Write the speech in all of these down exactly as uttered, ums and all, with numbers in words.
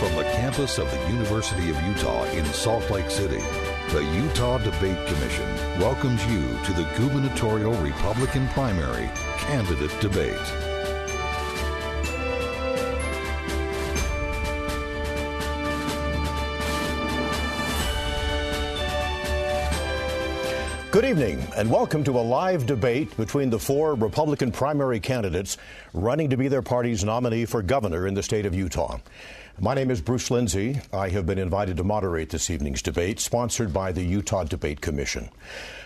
From the campus of the University of Utah in Salt Lake City, the Utah Debate Commission welcomes you to the gubernatorial Republican primary candidate debate. Good evening, and welcome to a live debate between the four Republican primary candidates running to be their party's nominee for governor in the state of Utah. My name is Bruce Lindsay. I have been invited to moderate this evening's debate, sponsored by the Utah Debate Commission.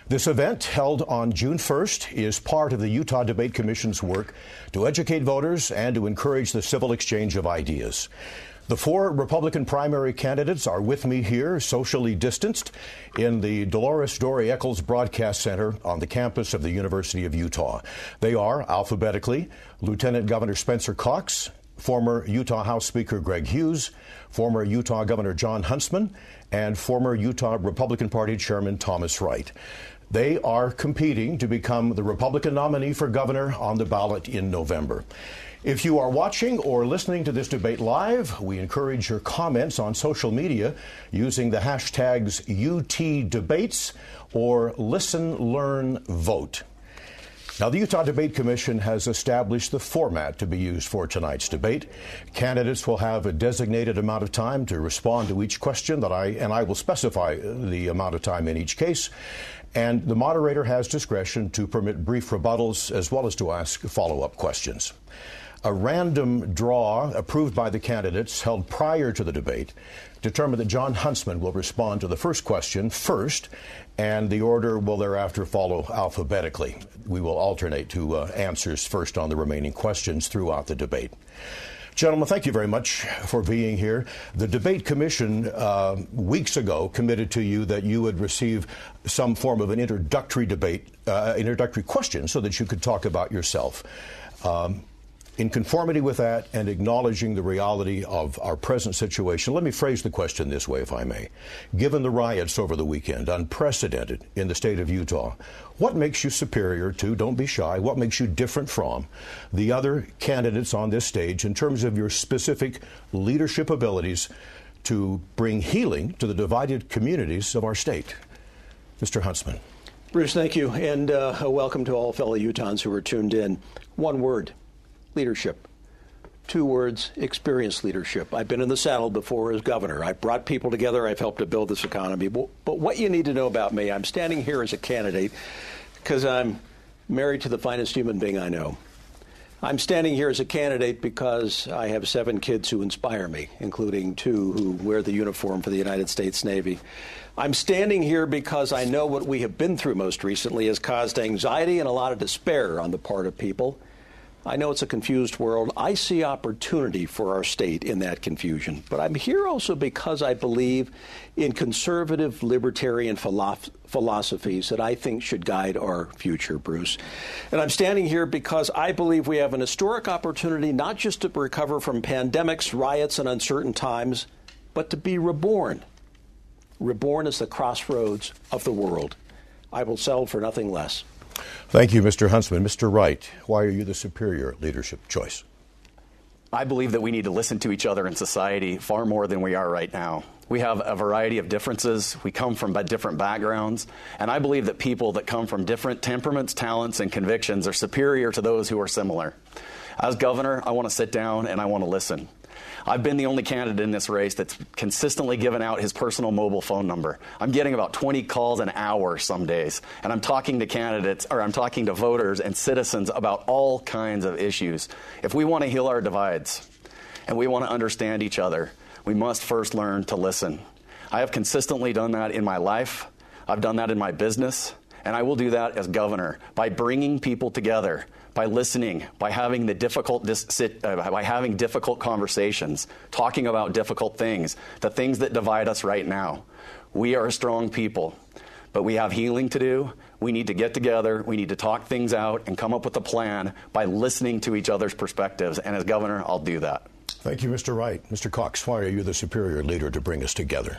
This event, held on June first, is part of the Utah Debate Commission's work to educate voters and to encourage the civil exchange of ideas. The four Republican primary candidates are with me here, socially distanced, in the Dolores Dory Eccles Broadcast Center on the campus of the University of Utah. They are, alphabetically, Lieutenant Governor Spencer Cox, former Utah House Speaker Greg Hughes, former Utah Governor Jon Huntsman, and former Utah Republican Party Chairman Thomas Wright. They are competing to become the Republican nominee for governor on the ballot in November. If you are watching or listening to this debate live, we encourage your comments on social media using the hashtags U T Debates or Listen, Learn, Vote. Now, the Utah Debate Commission has established the format to be used for tonight's debate. Candidates will have a designated amount of time to respond to each question that I, and I will specify the amount of time in each case. And the moderator has discretion to permit brief rebuttals as well as to ask follow-up questions. A random draw approved by the candidates held prior to the debate determined that Jon Huntsman will respond to the first question first, and the order will thereafter follow alphabetically. We will alternate to uh, answers first on the remaining questions throughout the debate. Gentlemen, thank you very much for being here. The Debate Commission uh, weeks ago committed to you that you would receive some form of an introductory debate, uh, introductory question, so that you could talk about yourself. Um, In conformity with that and acknowledging the reality of our present situation, let me phrase the question this way, if I may. Given the riots over the weekend, unprecedented in the state of Utah, what makes you superior to, don't be shy, what makes you different from the other candidates on this stage in terms of your specific leadership abilities to bring healing to the divided communities of our state? Mister Huntsman. Bruce, thank you, and uh, welcome to all fellow Utahns who are tuned in. One word. Leadership. Two words, experienced leadership. I've been in the saddle before as governor. I've brought people together. I've helped to build this economy. But, but what you need to know about me, I'm standing here as a candidate because I'm married to the finest human being I know. I'm standing here as a candidate because I have seven kids who inspire me, including two who wear the uniform for the United States Navy. I'm standing here because I know what we have been through most recently has caused anxiety and a lot of despair on the part of people. I know it's a confused world. I see opportunity for our state in that confusion. But I'm here also because I believe in conservative libertarian philosoph- philosophies that I think should guide our future, Bruce. And I'm standing here because I believe we have an historic opportunity not just to recover from pandemics, riots, and uncertain times, but to be reborn. Reborn as the crossroads of the world. I will sell for nothing less. Thank you, Mister Huntsman. Mister Wright, why are you the superior leadership choice? I believe that we need to listen to each other in society far more than we are right now. We have a variety of differences. We come from different backgrounds. And I believe that people that come from different temperaments, talents, and convictions are superior to those who are similar. As governor, I want to sit down and I want to listen. I've been the only candidate in this race that's consistently given out his personal mobile phone number. I'm getting about twenty calls an hour some days, and I'm talking to candidates, or I'm talking to voters and citizens about all kinds of issues. If we want to heal our divides and we want to understand each other, we must first learn to listen. I have consistently done that in my life. I've done that in my business, and I will do that as governor by bringing people together, by listening, by having the difficult, dis- uh, by having difficult conversations, talking about difficult things, the things that divide us right now. We are a strong people, but we have healing to do. We need to get together. We need to talk things out and come up with a plan by listening to each other's perspectives. And as governor, I'll do that. Thank you, Mister Wright. Mister Cox, why are you the superior leader to bring us together?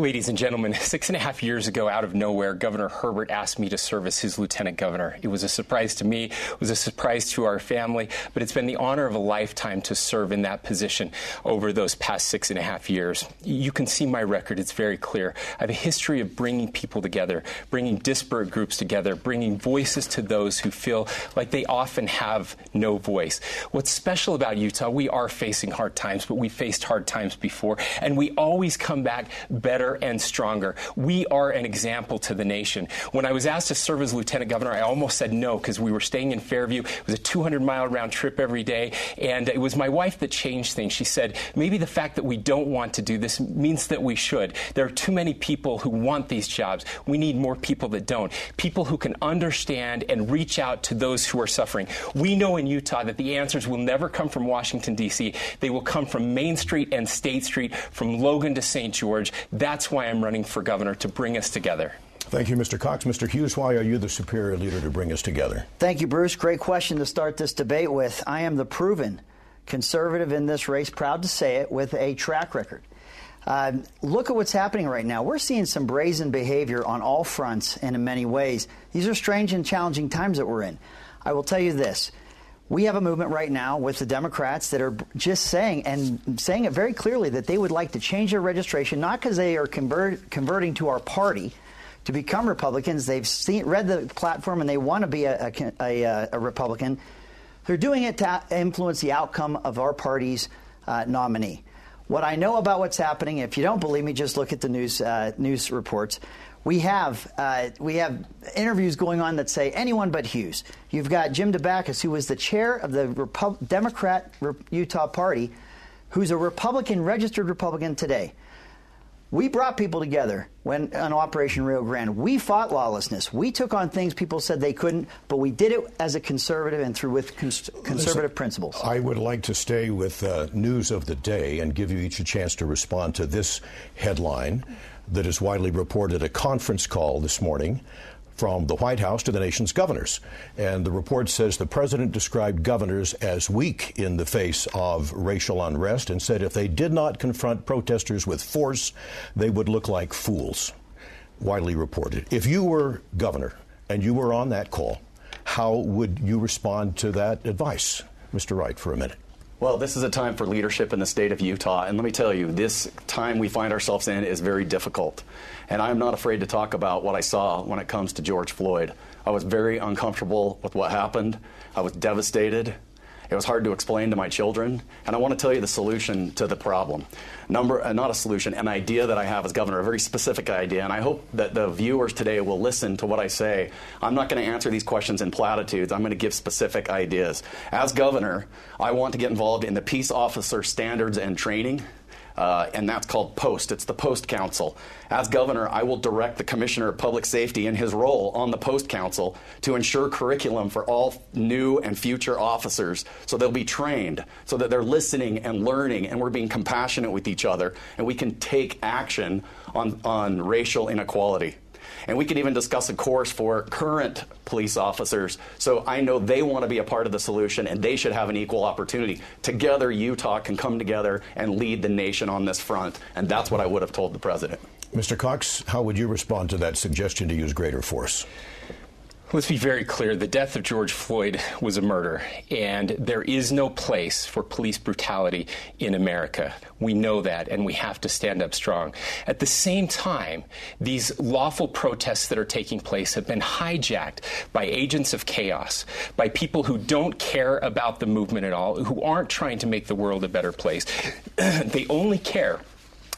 Ladies and gentlemen, six and a half years ago, out of nowhere, Governor Herbert asked me to serve as his lieutenant governor. It was a surprise to me. It was a surprise to our family. But it's been the honor of a lifetime to serve in that position over those past six and a half years. You can see my record. It's very clear. I have a history of bringing people together, bringing disparate groups together, bringing voices to those who feel like they often have no voice. What's special about Utah, we are facing hard times, but we faced hard times before, and we always come back better and stronger. We are an example to the nation. When I was asked to serve as lieutenant governor, I almost said no because we were staying in Fairview. It was a two hundred mile round trip every day. And it was my wife that changed things. She said, maybe the fact that we don't want to do this means that we should. There are too many people who want these jobs. We need more people that don't. People who can understand and reach out to those who are suffering. We know in Utah that the answers will never come from Washington, D C. They will come from Main Street and State Street, from Logan to Saint George. That's That's why I'm running for governor, to bring us together. Thank you, Mister Cox. Mister Hughes, why are you the superior leader to bring us together? Thank you, Bruce. Great question to start this debate with. I am the proven conservative in this race, proud to say it, with a track record. Uh, look at what's happening right now. We're seeing some brazen behavior on all fronts and in many ways. These are strange and challenging times that we're in. I will tell you this. We have a movement right now with the Democrats that are just saying, and saying it very clearly, that they would like to change their registration, not because they are convert, converting to our party to become Republicans. They've seen, read the platform and they want to be a, a, a, a Republican. They're doing it to influence the outcome of our party's uh, nominee. What I know about what's happening, if you don't believe me, just look at the news uh, news reports. We have uh, we have interviews going on that say anyone but Hughes. You've got Jim DeBacchus, who was the chair of the Repu- Democrat Re- Utah Party, who's a Republican, registered Republican today. We brought people together when on Operation Rio Grande. We fought lawlessness. We took on things people said they couldn't, but we did it as a conservative and through with cons- conservative Listen, principles. I would like to stay with uh, news of the day and give you each a chance to respond to this headline that is widely reported, a conference call this morning from the White House to the nation's governors. And the report says the president described governors as weak in the face of racial unrest and said if they did not confront protesters with force, they would look like fools. Widely reported. If you were governor and you were on that call, how would you respond to that advice? Mister Wright, for a minute. Well, this is a time for leadership in the state of Utah, and let me tell you, this time we find ourselves in is very difficult. And I'm not afraid to talk about what I saw when it comes to George Floyd. I was very uncomfortable with what happened. I was devastated. It was hard to explain to my children, and I want to tell you the solution to the problem. Number, uh, not a solution, an idea that I have as governor, a very specific idea, and I hope that the viewers today will listen to what I say. I'm not going to answer these questions in platitudes. I'm going to give specific ideas. As governor, I want to get involved in the Peace Officer Standards and Training. Uh, and that's called POST. It's the POST Council. As governor, I will direct the Commissioner of Public Safety in his role on the POST Council to ensure curriculum for all new and future officers so they'll be trained, so that they're listening and learning and we're being compassionate with each other and we can take action on, on racial inequality. And we could even discuss a course for current police officers. So I know they want to be a part of the solution and they should have an equal opportunity. Together, Utah can come together and lead the nation on this front. And that's what I would have told the president. Mister Cox, how would you respond to that suggestion to use greater force? Let's be very clear. The death of George Floyd was a murder, and there is no place for police brutality in America. We know that, and we have to stand up strong. At the same time, these lawful protests that are taking place have been hijacked by agents of chaos, by people who don't care about the movement at all, who aren't trying to make the world a better place. They only care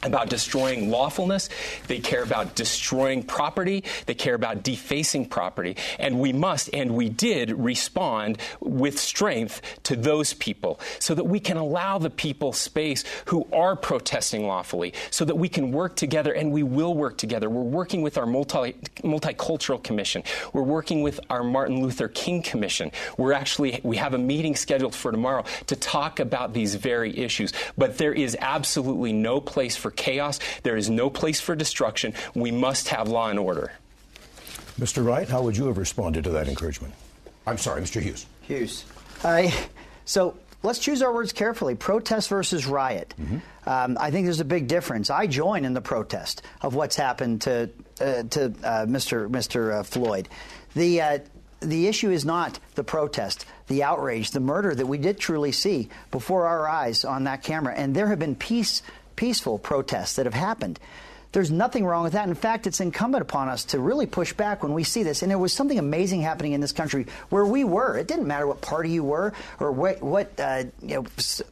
about destroying lawfulness. They care about destroying property. They care about defacing property. And we must, and we did, respond with strength to those people so that we can allow the people space who are protesting lawfully, so that we can work together, and we will work together. We're working with our multi, Multicultural Commission. We're working with our Martin Luther King Commission. We're actually, we have a meeting scheduled for tomorrow to talk about these very issues. But there is absolutely no place for chaos. There is no place for destruction. We must have law and order. Mister Wright, how would you have responded to that encouragement? I'm sorry, Mister Hughes. Hughes. I, so let's choose our words carefully. Protest versus riot. Mm-hmm. um, I think there's a big difference. I join in the protest of what's happened to uh, to uh, Mister Mister Uh, Floyd. The uh, the issue is not the protest, the outrage, the murder that we did truly see before our eyes on that camera. And there have been peace. peaceful protests that have happened. There's nothing wrong with that. In fact, it's incumbent upon us to really push back when we see this. And there was something amazing happening in this country where we were. It didn't matter what party you were or what, what uh, you know,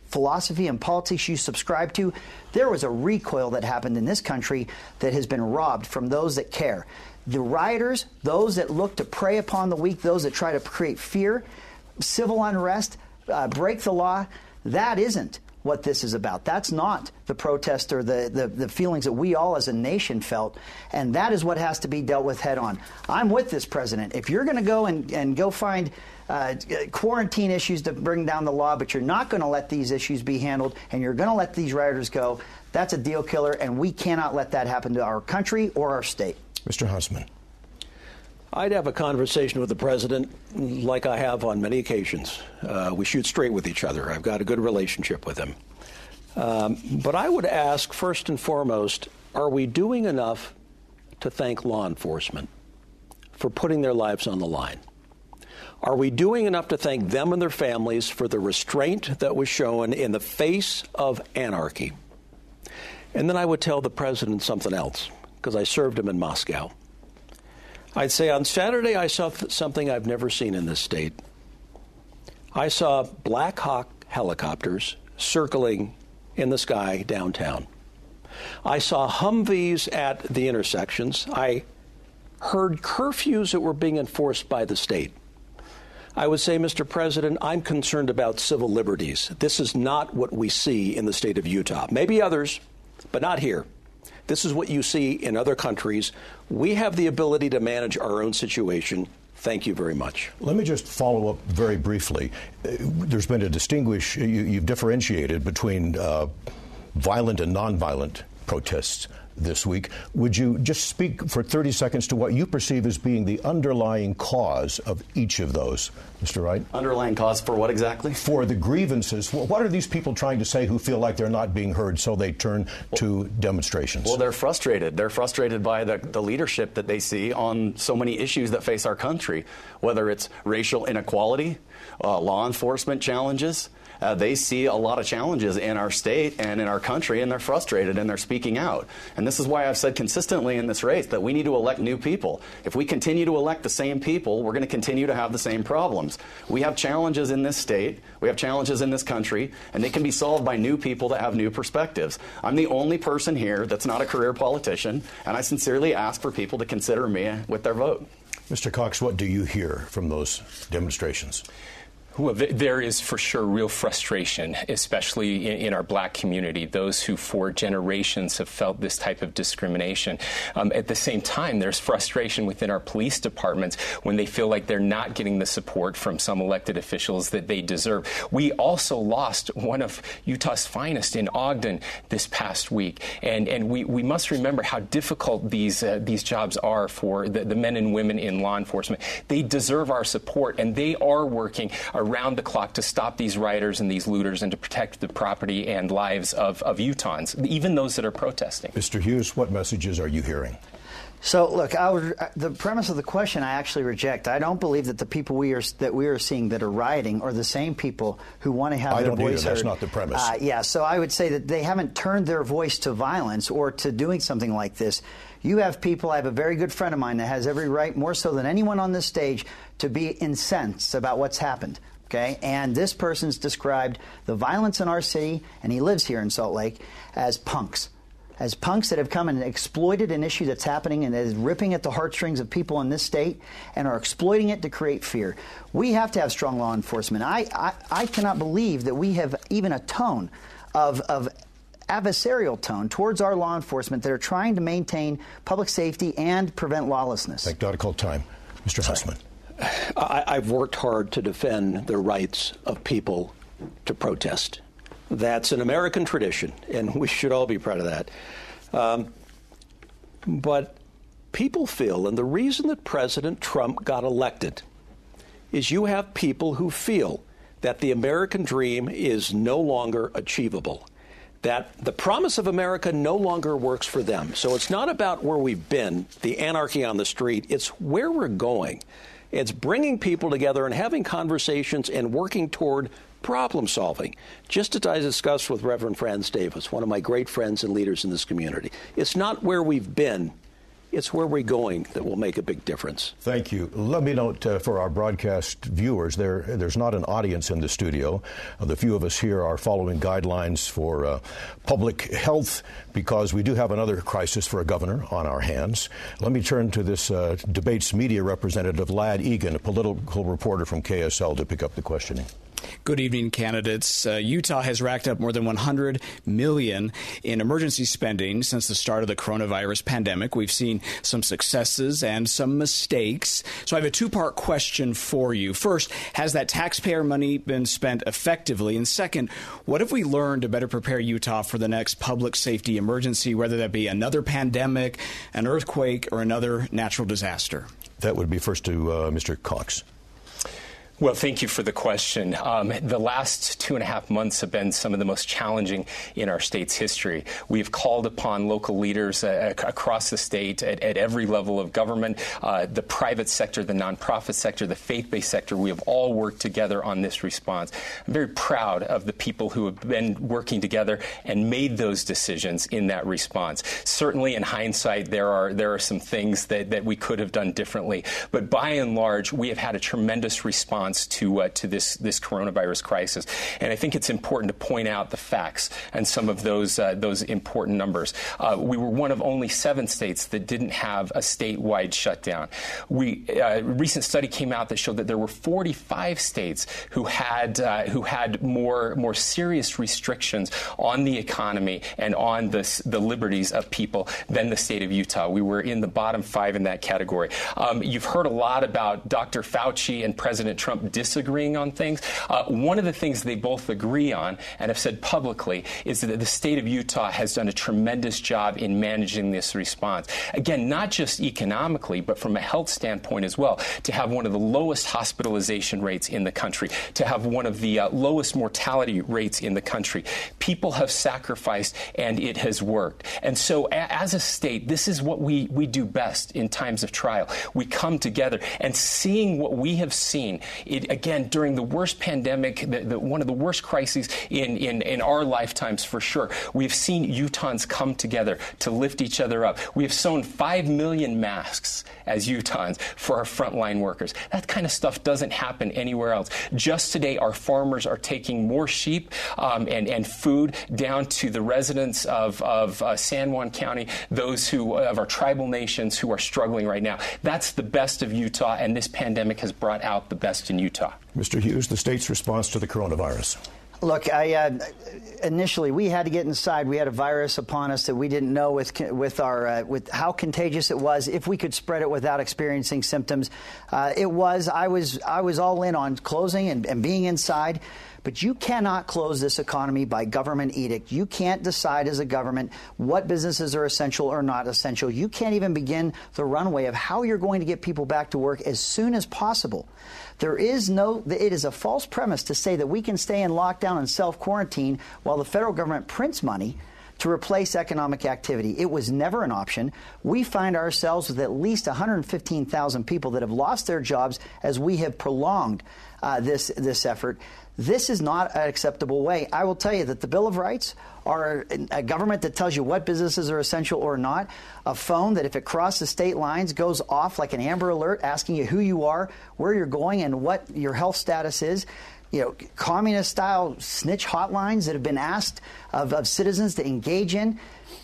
philosophy and politics you subscribe to. There was a recoil that happened in this country that has been robbed from those that care. The rioters, those that look to prey upon the weak, those that try to create fear, civil unrest, uh, break the law, that isn't what this is about. That's not the protest or the, the, the feelings that we all as a nation felt, and that is what has to be dealt with head on. I'm with this president. If you're going to go and, and go find uh, quarantine issues to bring down the law, but you're not going to let these issues be handled, and you're going to let these rioters go, that's a deal killer, and we cannot let that happen to our country or our state. Mister Huntsman. I'd have a conversation with the president like I have on many occasions. Uh, we shoot straight with each other. I've got a good relationship with him. Um, but I would ask, first and foremost, are we doing enough to thank law enforcement for putting their lives on the line? Are we doing enough to thank them and their families for the restraint that was shown in the face of anarchy? And then I would tell the president something else, because I served him in Moscow. I'd say on Saturday, I saw something I've never seen in this state. I saw Black Hawk helicopters circling in the sky downtown. I saw Humvees at the intersections. I heard curfews that were being enforced by the state. I would say, Mister President, I'm concerned about civil liberties. This is not what we see in the state of Utah. Maybe others, but not here. This is what you see in other countries. We have the ability to manage our own situation. Thank you very much. Let me just follow up very briefly. There's been a distinguish, you, you've differentiated between uh, violent and nonviolent protests this week. Would you just speak for thirty seconds to what you perceive as being the underlying cause of each of those, Mister Wright? Underlying cause for what exactly? For the grievances. What are these people trying to say who feel like they're not being heard, so they turn well, to demonstrations? Well, they're frustrated. They're frustrated by the, the leadership that they see on so many issues that face our country, whether it's racial inequality, uh, law enforcement challenges. Uh, they see a lot of challenges in our state and in our country, and they're frustrated, and they're speaking out. And this is why I've said consistently in this race that we need to elect new people. If we continue to elect the same people, we're going to continue to have the same problems. We have challenges in this state. We have challenges in this country, and they can be solved by new people that have new perspectives. I'm the only person here that's not a career politician, and I sincerely ask for people to consider me with their vote. Mister Cox, what do you hear from those demonstrations? Well, there is for sure real frustration, especially in, in our black community, those who for generations have felt this type of discrimination. Um, at the same time, there's frustration within our police departments when they feel like they're not getting the support from some elected officials that they deserve. We also lost one of Utah's finest in Ogden this past week. And, and we, we must remember how difficult these, uh, these jobs are for the, the men and women in law enforcement. They deserve our support, and they are working around the clock to stop these rioters and these looters and to protect the property and lives of, of Utahns, even those that are protesting. Mister Hughes, what messages are you hearing? So, look, I would, the premise of the question I actually reject. I don't believe that the people we are that we are seeing that are rioting are the same people who want to have I their don't voice either. heard. That's not the premise. Uh, yeah, so I would say that they haven't turned their voice to violence or to doing something like this. You have people, I have a very good friend of mine that has every right, more so than anyone on this stage, to be incensed about what's happened. Okay, and this person's described the violence in our city, and he lives here in Salt Lake, as punks. as punks that have come and exploited an issue that's happening and that is ripping at the heartstrings of people in this state and are exploiting it to create fear. We have to have strong law enforcement. I, I, I cannot believe that we have even a tone of, of adversarial tone towards our law enforcement that are trying to maintain public safety and prevent lawlessness. Anecdotal time. Mister Huntsman. I, I've worked hard to defend the rights of people to protest. That's an American tradition, and we should all be proud of that. Um, but people feel, and the reason that President Trump got elected is you have people who feel that the American dream is no longer achievable, that the promise of America no longer works for them. So it's not about where we've been, the anarchy on the street, it's where we're going. It's bringing people together and having conversations and working toward problem solving. Just as I discussed with Reverend Franz Davis, one of my great friends and leaders in this community, it's not where we've been, it's where we're going that will make a big difference. Thank you. Let me note uh, for our broadcast viewers, there there's not an audience in the studio. Uh, the few of us here are following guidelines for uh, public health because we do have another crisis for a governor on our hands. Let me turn to this uh, debate's media representative, Ladd Egan, a political reporter from K S L, to pick up the questioning. Good evening, candidates. Uh, Utah has racked up more than one hundred million dollars in emergency spending since the start of the coronavirus pandemic. We've seen some successes and some mistakes. So I have a two-part question for you. First, has that taxpayer money been spent effectively? And second, what have we learned to better prepare Utah for the next public safety emergency, whether that be another pandemic, an earthquake, or another natural disaster? That would be first to uh, Mister Cox. Well, thank you for the question. Um, the last two and a half months have been some of the most challenging in our state's history. We've called upon local leaders uh, across the state at, at every level of government, uh, the private sector, the nonprofit sector, the faith-based sector. We have all worked together on this response. I'm very proud of the people who have been working together and made those decisions in that response. Certainly, in hindsight, there are there are some things that, that we could have done differently. But by and large, we have had a tremendous response to uh, to this this coronavirus crisis, and I think it's important to point out the facts and some of those uh, those important numbers. Uh, we were one of only seven states that didn't have a statewide shutdown. We uh, a recent study came out that showed that there were forty-five states who had uh, who had more more serious restrictions on the economy and on the the liberties of people than the state of Utah. We were in the bottom five in that category. Um, you've heard a lot about Doctor Fauci and President Trump disagreeing on things. Uh, one of the things they both agree on and have said publicly is that the state of Utah has done a tremendous job in managing this response. Again, not just economically, but from a health standpoint as well, to have one of the lowest hospitalization rates in the country, to have one of the uh, lowest mortality rates in the country. People have sacrificed and it has worked. And so a- as a state, this is what we, we do best in times of trial. We come together, and seeing what we have seen It, again, during the worst pandemic, the, the, one of the worst crises in, in, in our lifetimes, for sure, we've seen Utahns come together to lift each other up. We have sewn five million masks as Utahns for our frontline workers. That kind of stuff doesn't happen anywhere else. Just today, our farmers are taking more sheep um, and, and food down to the residents of, of uh, San Juan County, those who of our tribal nations who are struggling right now. That's the best of Utah, and this pandemic has brought out the best in Utah. Mister Hughes, the state's response to the coronavirus. Look, I, uh, initially we had to get inside. We had a virus upon us that we didn't know with with our uh, with how contagious it was. If we could spread it without experiencing symptoms, uh, it was. I was I was all in on closing and, and being inside. But you cannot close this economy by government edict. You can't decide as a government what businesses are essential or not essential. You can't even begin the runway of how you're going to get people back to work as soon as possible. There is no, it is a false premise to say that we can stay in lockdown and self-quarantine while the federal government prints money to replace economic activity. It was never an option. We find ourselves with at least one hundred fifteen thousand people that have lost their jobs as we have prolonged uh, this this effort. This is not an acceptable way. I will tell you that the Bill of Rights are a government that tells you what businesses are essential or not, a phone that if it crosses state lines goes off like an Amber Alert asking you who you are, where you're going, and what your health status is. you know, communist-style snitch hotlines that have been asked of, of citizens to engage in.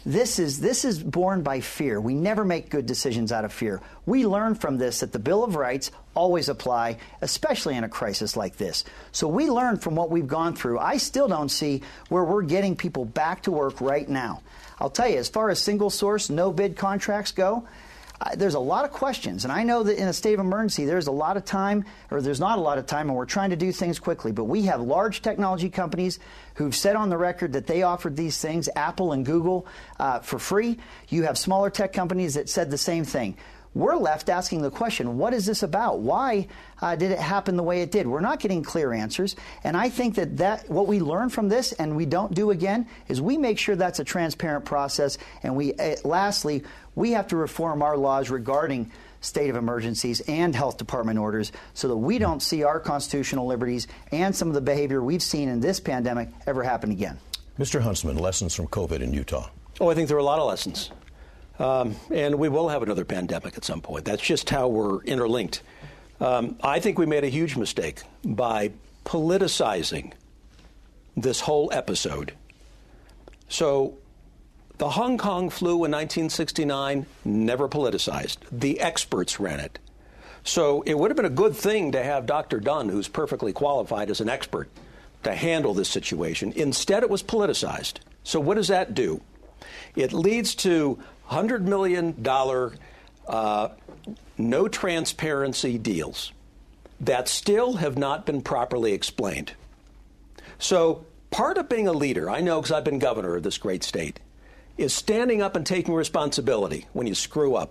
This is this is born by fear. We never make good decisions out of fear. We learn from this that the Bill of Rights always apply, especially in a crisis like this. So we learn from what we've gone through. I still don't see where we're getting people back to work right now. I'll tell you, as far as single source, no bid contracts go, Uh, there's a lot of questions, and I know that in a state of emergency, there's a lot of time, or there's not a lot of time, and we're trying to do things quickly. But we have large technology companies who've said on the record that they offered these things, Apple and Google, uh, for free. You have smaller tech companies that said the same thing. We're left asking the question, what is this about? Why uh, did it happen the way it did? We're not getting clear answers. And I think that, that what we learn from this and we don't do again is we make sure that's a transparent process. And we, uh, lastly, we have to reform our laws regarding state of emergencies and health department orders so that we don't see our constitutional liberties and some of the behavior we've seen in this pandemic ever happen again. Mister Huntsman, lessons from COVID in Utah. Oh, I think there are a lot of lessons. Um, and we will have another pandemic at some point. That's just how we're interlinked. Um, I think we made a huge mistake by politicizing this whole episode. So the Hong Kong flu in nineteen sixty-nine, never politicized. The experts ran it. So it would have been a good thing to have Doctor Dunn, who's perfectly qualified as an expert, to handle this situation. Instead, it was politicized. So what does that do? It leads to one hundred million dollars uh, no transparency deals that still have not been properly explained. So part of being a leader, I know because I've been governor of this great state, is standing up and taking responsibility when you screw up.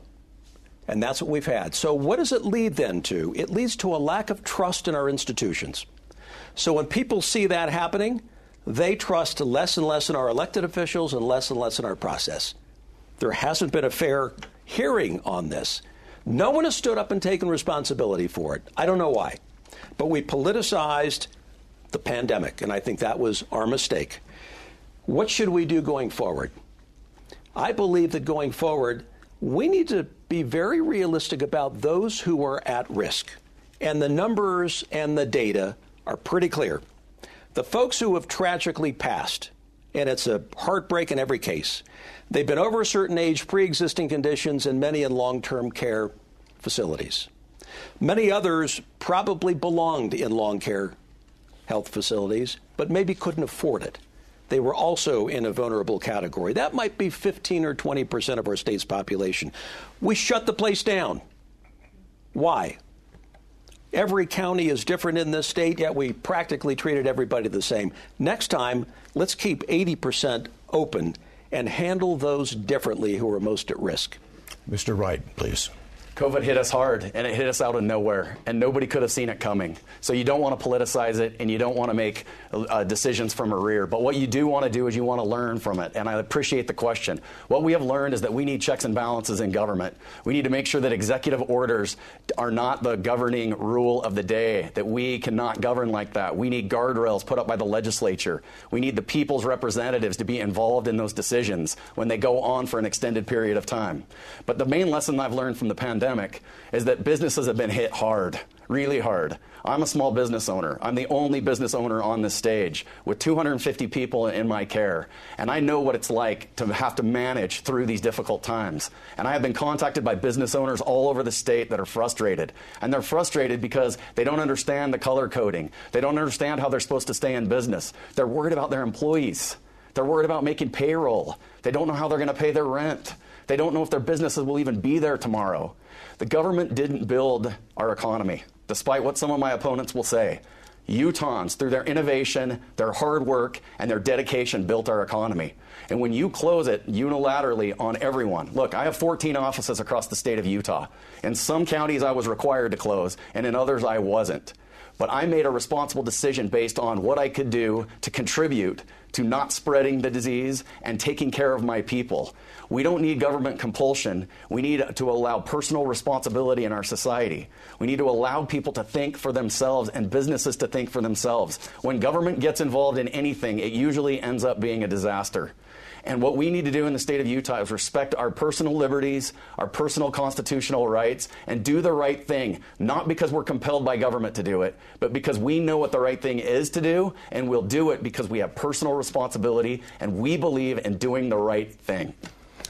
And that's what we've had. So what does it lead then to? It leads to a lack of trust in our institutions. So when people see that happening, they trust less and less in our elected officials and less and less in our process. There hasn't been a fair hearing on this. No one has stood up and taken responsibility for it. I don't know why, but we politicized the pandemic, and I think that was our mistake. What should we do going forward? I believe that going forward, we need to be very realistic about those who are at risk, and the numbers and the data are pretty clear. The folks who have tragically passed, and it's a heartbreak in every case, they've been over a certain age, pre-existing conditions, and many in long-term care facilities. Many others probably belonged in long care health facilities, but maybe couldn't afford it. They were also in a vulnerable category. That might be fifteen or twenty percent of our state's population. We shut the place down. Why? Every county is different in this state, yet we practically treated everybody the same. Next time, let's keep eighty percent open and handle those differently who are most at risk. Mister Wright, please. COVID hit us hard, and it hit us out of nowhere, and nobody could have seen it coming. So you don't want to politicize it, and you don't want to make uh, decisions from a rear. But what you do want to do is you want to learn from it, and I appreciate the question. What we have learned is that we need checks and balances in government. We need to make sure that executive orders are not the governing rule of the day, that we cannot govern like that. We need guardrails put up by the legislature. We need the people's representatives to be involved in those decisions when they go on for an extended period of time. But the main lesson I've learned from the pandemic is that businesses have been hit hard, really hard. I'm a small business owner. I'm the only business owner on this stage with two hundred fifty people in my care. And I know what it's like to have to manage through these difficult times. And I have been contacted by business owners all over the state that are frustrated. And they're frustrated because they don't understand the color coding. They don't understand how they're supposed to stay in business. They're worried about their employees. They're worried about making payroll. They don't know how they're going to pay their rent. They don't know if their businesses will even be there tomorrow. The government didn't build our economy, despite what some of my opponents will say. Utahns, through their innovation, their hard work, and their dedication, built our economy. And when you close it unilaterally on everyone, look, I have fourteen offices across the state of Utah. In some counties, I was required to close, and in others, I wasn't. But I made a responsible decision based on what I could do to contribute to not spreading the disease and taking care of my people. We don't need government compulsion. We need to allow personal responsibility in our society. We need to allow people to think for themselves and businesses to think for themselves. When government gets involved in anything, it usually ends up being a disaster. And what we need to do in the state of Utah is respect our personal liberties, our personal constitutional rights, and do the right thing, not because we're compelled by government to do it, but because we know what the right thing is to do, and we'll do it because we have personal responsibility, and we believe in doing the right thing.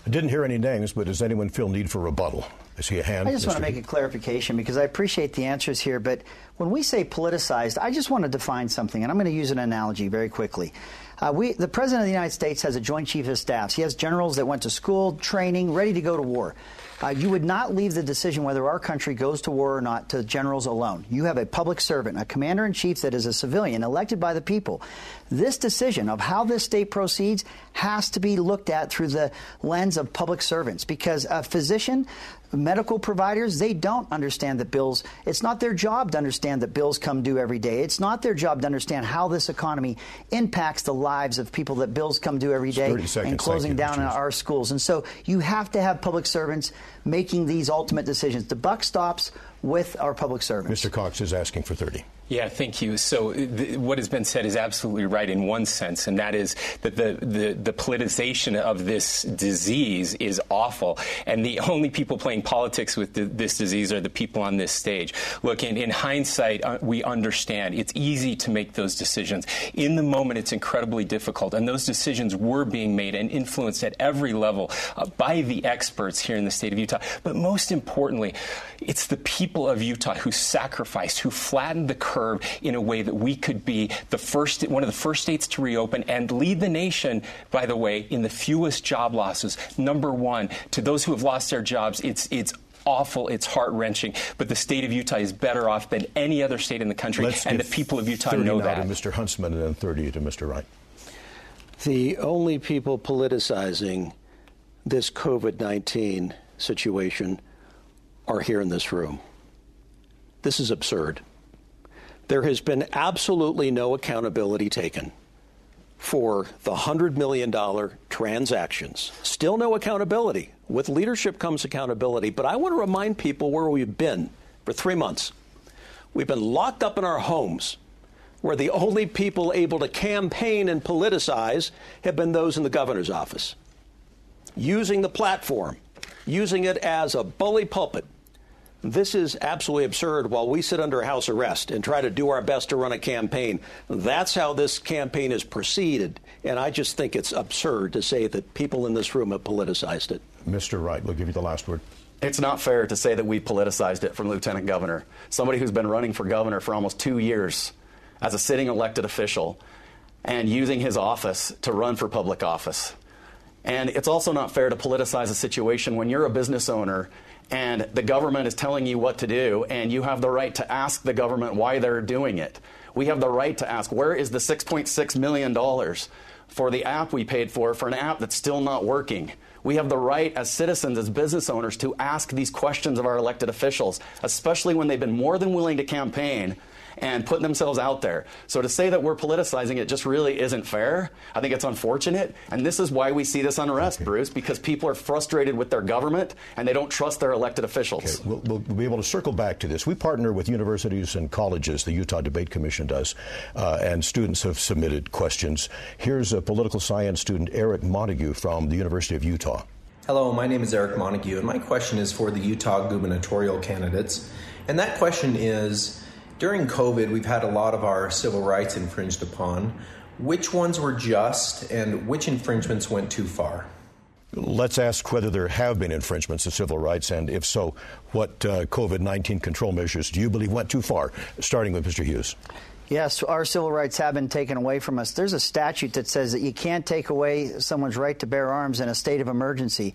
I didn't hear any names, but does anyone feel need for rebuttal? I see a hand. I just Mister want to make a clarification, because I appreciate the answers here, but when we say politicized, I just want to define something, and I'm going to use an analogy very quickly. Uh, we, the President of the United States has a Joint Chief of Staff. He has generals that went to school, training, ready to go to war. Uh, you would not leave the decision whether our country goes to war or not to generals alone. You have a public servant, a commander-in-chief that is a civilian elected by the people. This decision of how this state proceeds has to be looked at through the lens of public servants, because a physician, medical providers, they don't understand that bills, it's not their job to understand that bills come due every day. It's not their job to understand how this economy impacts the lives of people that bills come due every day and closing down our schools. And so you have to have public servants making these ultimate decisions. The buck stops with our public servants. Mister Cox is asking for thirty. Yeah, thank you. So th- what has been said is absolutely right in one sense, and that is that the, the, the politicization of this disease is awful. And the only people playing politics with the, this disease are the people on this stage. Look, in, in hindsight, uh, we understand it's easy to make those decisions. In the moment, it's incredibly difficult. And those decisions were being made and influenced at every level uh, by the experts here in the state of Utah. But most importantly, it's the people of Utah who sacrificed, who flattened the curve in a way that we could be the first, one of the first states to reopen and lead the nation, by the way, in the fewest job losses. Number one, to those who have lost their jobs, it's it's awful, it's heart-wrenching, but the state of Utah is better off than any other state in the country, Let's and the people of Utah know that. thirty to Mister Huntsman, and then thirty to Mister Wright. The only people politicizing this COVID nineteen situation are here in this room. This is absurd. There has been absolutely no accountability taken for the one hundred million dollars transactions. Still no accountability. With leadership comes accountability. But I want to remind people where we've been for three months. We've been locked up in our homes, where the only people able to campaign and politicize have been those in the governor's office, using the platform, using it as a bully pulpit. This is absolutely absurd. While we sit under house arrest and try to do our best to run a campaign, that's how this campaign has proceeded. And I just think it's absurd to say that people in this room have politicized it. Mister Wright, we'll give you the last word. It's not fair to say that we politicized it from Lieutenant Governor, somebody who's been running for governor for almost two years as a sitting elected official and using his office to run for public office. And it's also not fair to politicize a situation when you're a business owner and the government is telling you what to do, and you have the right to ask the government why they're doing it. We have the right to ask, where is the six point six million dollars for the app we paid for, for an app that's still not working? We have the right as citizens, as business owners, to ask these questions of our elected officials, especially when they've been more than willing to campaign and put themselves out there. So to say that we're politicizing it just really isn't fair. I think it's unfortunate. And this is why we see this unrest, okay, Bruce, because people are frustrated with their government and they don't trust their elected officials. Okay. We'll, we'll be able to circle back to this. We partner with universities and colleges, the Utah Debate Commission does, uh, and students have submitted questions. Here's a political science student, Eric Montague, from the University of Utah. Hello, my name is Eric Montague, and my question is for the Utah gubernatorial candidates. And that question is, during COVID, we've had a lot of our civil rights infringed upon. Which ones were just, and which infringements went too far? Let's ask whether there have been infringements of civil rights, and if so, what uh, COVID nineteen control measures do you believe went too far, starting with Mister Hughes? Yes, our civil rights have been taken away from us. There's a statute that says that you can't take away someone's right to bear arms in a state of emergency.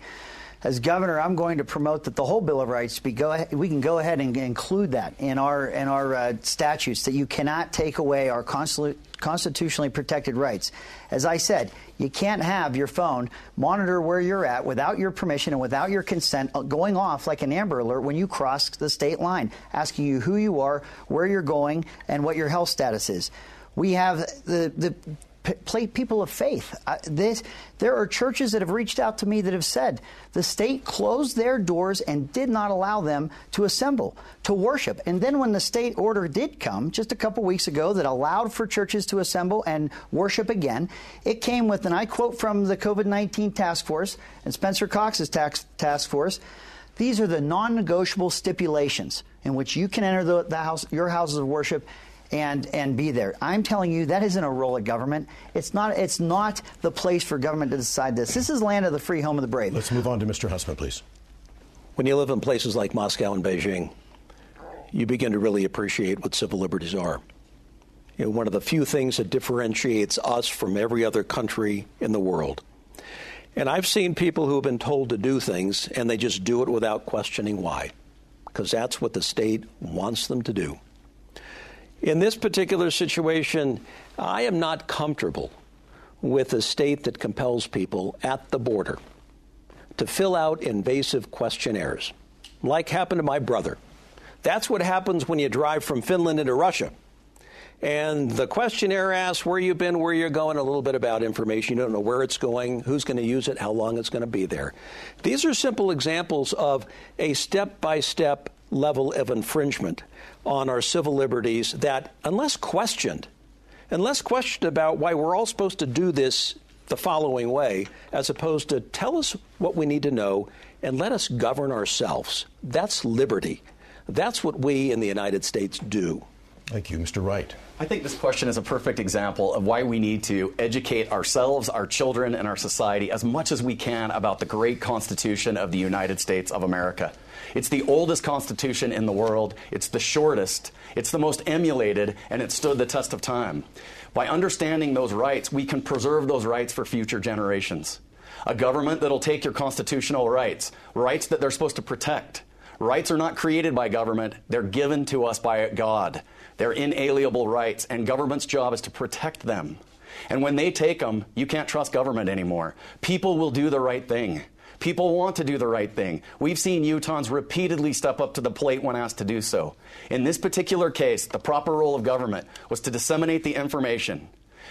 As governor, I'm going to promote that the whole Bill of Rights be go. We can go ahead and include that in our in our uh, statutes, that you cannot take away our consul- constitutionally protected rights. As I said, you can't have your phone monitor where you're at without your permission and without your consent, going off like an Amber Alert when you cross the state line, asking you who you are, where you're going, and what your health status is. We have the the P- people of faith. Uh, this, there are churches that have reached out to me that have said the state closed their doors and did not allow them to assemble, to worship. And then when the state order did come just a couple weeks ago that allowed for churches to assemble and worship again, it came with, and I quote from the COVID nineteen task force and Spencer Cox's tax, task force, these are the non-negotiable stipulations in which you can enter the, the house, your houses of worship and and be there. I'm telling you, that isn't a role of government. It's not it's not the place for government to decide this. This is land of the free, home of the brave. Let's move on to Mister Huntsman, please. When you live in places like Moscow and Beijing, you begin to really appreciate what civil liberties are. You know, one of the few things that differentiates us from every other country in the world. And I've seen people who have been told to do things, and they just do it without questioning why, because that's what the state wants them to do. In this particular situation, I am not comfortable with a state that compels people at the border to fill out invasive questionnaires, like happened to my brother. That's what happens when you drive from Finland into Russia. And the questionnaire asks where you've been, where you're going, a little bit about information. You don't know where it's going, who's going to use it, how long it's going to be there. These are simple examples of a step-by-step level of infringement on our civil liberties that, unless questioned, unless questioned about why we're all supposed to do this the following way, as opposed to tell us what we need to know and let us govern ourselves. That's liberty. That's what we in the United States do. Thank you, Mister Wright. I think this question is a perfect example of why we need to educate ourselves, our children, and our society as much as we can about the great Constitution of the United States of America. It's the oldest Constitution in the world. It's the shortest. It's the most emulated, and it stood the test of time. By understanding those rights, we can preserve those rights for future generations. A government that'll take your constitutional rights, rights that they're supposed to protect. Rights are not created by government. They're given to us by God. They're inalienable rights, and government's job is to protect them. And when they take them, you can't trust government anymore. People will do the right thing. People want to do the right thing. We've seen Utahns repeatedly step up to the plate when asked to do so. In this particular case, the proper role of government was to disseminate the information,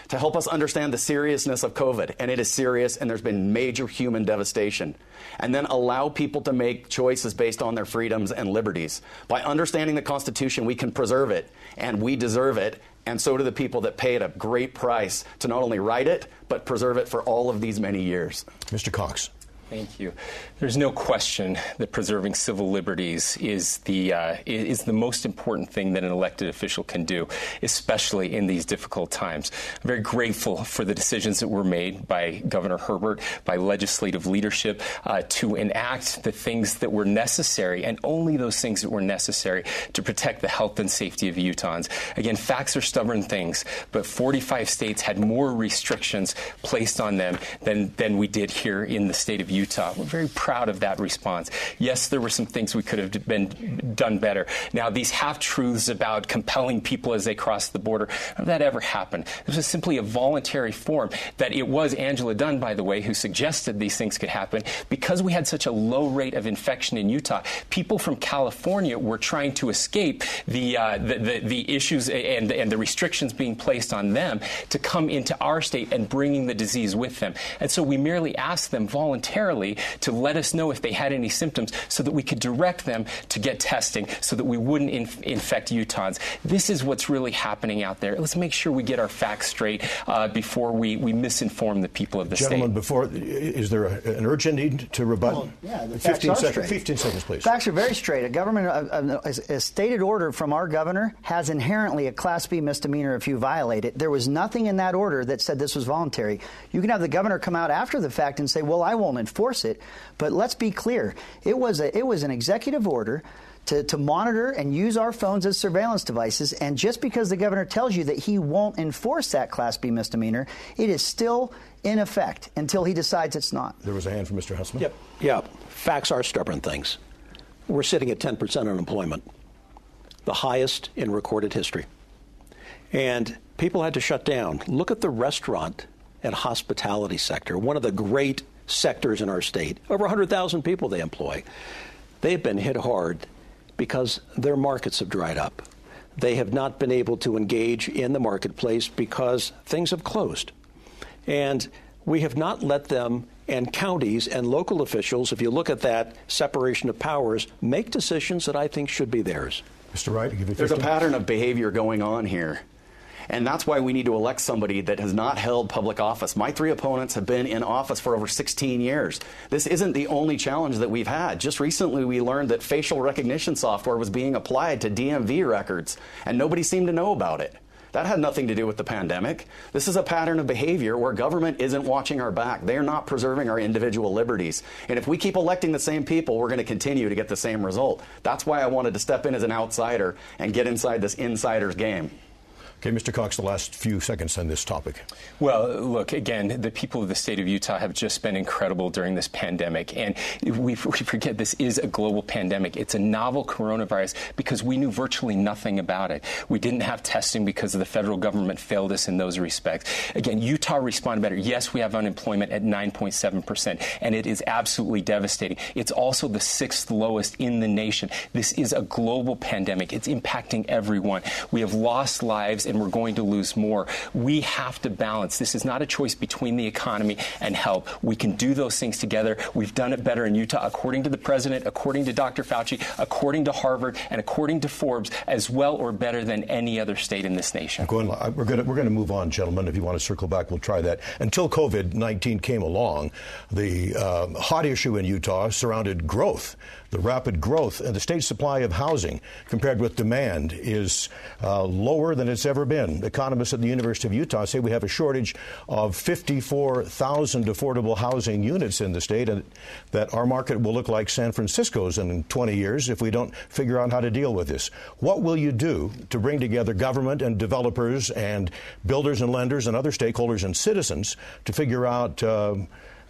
to help us understand the seriousness of COVID, and it is serious, and there's been major human devastation, and then allow people to make choices based on their freedoms and liberties. By understanding the Constitution, we can preserve it, and we deserve it, and so do the people that paid a great price to not only write it, but preserve it for all of these many years. Mister Cox. Thank you. There's no question that preserving civil liberties is the uh, is the most important thing that an elected official can do, especially in these difficult times. I'm very grateful for the decisions that were made by Governor Herbert, by legislative leadership, uh, to enact the things that were necessary, and only those things that were necessary to protect the health and safety of Utahns. Again, facts are stubborn things, but forty-five states had more restrictions placed on them than, than we did here in the state of Utah. Utah. We're very proud of that response. Yes, there were some things we could have been done better. Now, these half-truths about compelling people as they cross the border, none of that ever happened. This was simply a voluntary form that it was Angela Dunn, by the way, who suggested these things could happen. Because we had such a low rate of infection in Utah, people from California were trying to escape the uh, the, the, the issues and, and the restrictions being placed on them to come into our state and bringing the disease with them. And so we merely asked them voluntarily to let us know if they had any symptoms so that we could direct them to get testing so that we wouldn't inf- infect Utahns. This is what's really happening out there. Let's make sure we get our facts straight uh, before we, we misinform the people of the Gentlemen, state. Gentlemen, before, is there a, an urgent need to rebut? Well, yeah, the facts fifteen, are sec- straight. fifteen seconds, please. Facts are very straight. A government, a, a, a stated order from our governor has inherently a Class B misdemeanor if you violate it. There was nothing in that order that said this was voluntary. You can have the governor come out after the fact and say, well, I won't enforce Force it, but let's be clear. It was a, it was an executive order to, to monitor and use our phones as surveillance devices. And just because the governor tells you that he won't enforce that Class B misdemeanor, it is still in effect until he decides it's not. There was a hand from Mister Huntsman. Yep. Yeah. Facts are stubborn things. We're sitting at ten percent unemployment, the highest in recorded history. And people had to shut down. Look at the restaurant and hospitality sector, one of the great sectors in our state. Over one hundred thousand people they employ. They've been hit hard because their markets have dried up. They have not been able to engage in the marketplace because things have closed. And we have not let them, and counties and local officials, if you look at that separation of powers, make decisions that I think should be theirs. Mister Wright, give you there's a pattern of behavior going on here. And that's why we need to elect somebody that has not held public office. My three opponents have been in office for over sixteen years. This isn't the only challenge that we've had. Just recently, we learned that facial recognition software was being applied to D M V records, and nobody seemed to know about it. That had nothing to do with the pandemic. This is a pattern of behavior where government isn't watching our back. They're not preserving our individual liberties. And if we keep electing the same people, we're going to continue to get the same result. That's why I wanted to step in as an outsider and get inside this insider's game. Okay, Mister Cox, the last few seconds on this topic. Well, look, again, the people of the state of Utah have just been incredible during this pandemic. And we, we forget this is a global pandemic. It's a novel coronavirus because we knew virtually nothing about it. We didn't have testing because the federal government failed us in those respects. Again, Utah responded better. Yes, we have unemployment at nine point seven percent, and it is absolutely devastating. It's also the sixth lowest in the nation. This is a global pandemic. It's impacting everyone. We have lost lives, and we're going to lose more. We have to balance. This is not a choice between the economy and help. We can do those things together. We've done it better in Utah, according to the president, according to Doctor Fauci, according to Harvard, and according to Forbes, as well or better than any other state in this nation. We're going to, we're going to move on, gentlemen. If you want to circle back, we'll try that. Until COVID nineteen came along, the uh, hot issue in Utah surrounded growth. The rapid growth and the state's supply of housing compared with demand is uh, lower than it's ever been. Economists at the University of Utah say we have a shortage of fifty-four thousand affordable housing units in the state, and that our market will look like San Francisco's in twenty years if we don't figure out how to deal with this. What will you do to bring together government and developers and builders and lenders and other stakeholders and citizens to figure out uh,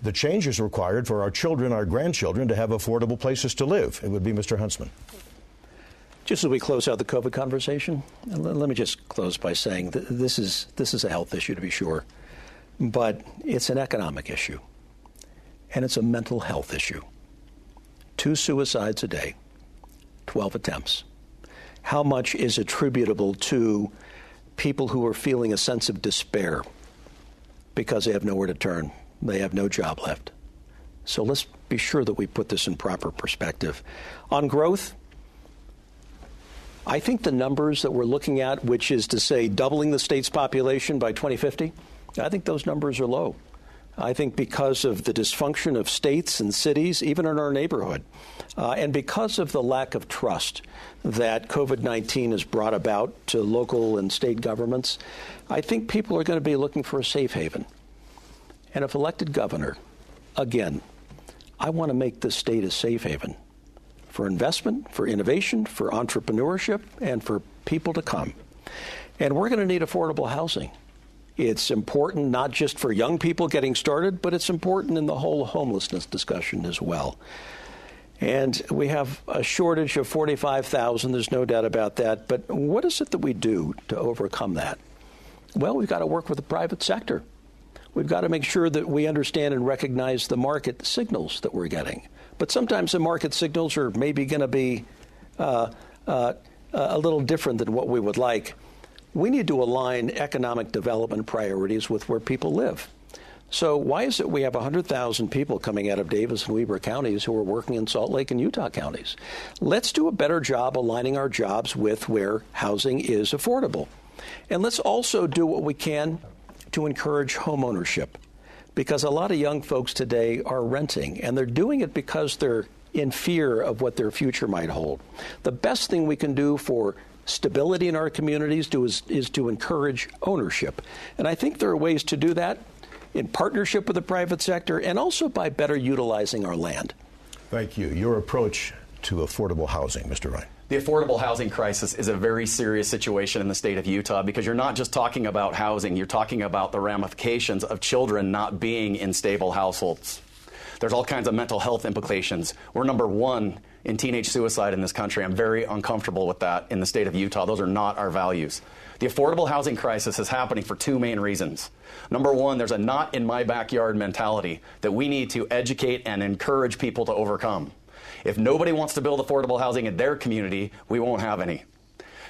the changes required for our children, our grandchildren, to have affordable places to live? It would be Mister Huntsman. Just as we close out the COVID conversation, let me just close by saying that this is, this is a health issue, to be sure, but it's an economic issue, and it's a mental health issue. Two suicides a day, twelve attempts. How much is attributable to people who are feeling a sense of despair because they have nowhere to turn? They have no job left. So let's be sure that we put this in proper perspective. On growth, I think the numbers that we're looking at, which is to say doubling the state's population by twenty fifty, I think those numbers are low. I think because of the dysfunction of states and cities, even in our neighborhood, uh, and because of the lack of trust that COVID nineteen has brought about to local and state governments, I think people are going to be looking for a safe haven. And if elected governor, again, I want to make this state a safe haven for investment, for innovation, for entrepreneurship, and for people to come. And we're going to need affordable housing. It's important not just for young people getting started, but it's important in the whole homelessness discussion as well. And we have a shortage of forty-five thousand. There's no doubt about that. But what is it that we do to overcome that? Well, we've got to work with the private sector. We've got to make sure that we understand and recognize the market signals that we're getting. But sometimes the market signals are maybe going to be uh, uh, a little different than what we would like. We need to align economic development priorities with where people live. So why is it we have one hundred thousand people coming out of Davis and Weber counties who are working in Salt Lake and Utah counties? Let's do a better job aligning our jobs with where housing is affordable. And let's also do what we can to encourage homeownership, because a lot of young folks today are renting, and they're doing it because they're in fear of what their future might hold. The best thing we can do for stability in our communities to is, is to encourage ownership. And I think there are ways to do that in partnership with the private sector and also by better utilizing our land. Thank you. Your approach to affordable housing, Mister Wright. The affordable housing crisis is a very serious situation in the state of Utah, because you're not just talking about housing, you're talking about the ramifications of children not being in stable households. There's all kinds of mental health implications. We're number one in teenage suicide in this country. I'm very uncomfortable with that in the state of Utah. Those are not our values. The affordable housing crisis is happening for two main reasons. Number one, there's a not in my backyard mentality that we need to educate and encourage people to overcome. If nobody wants to build affordable housing in their community, we won't have any.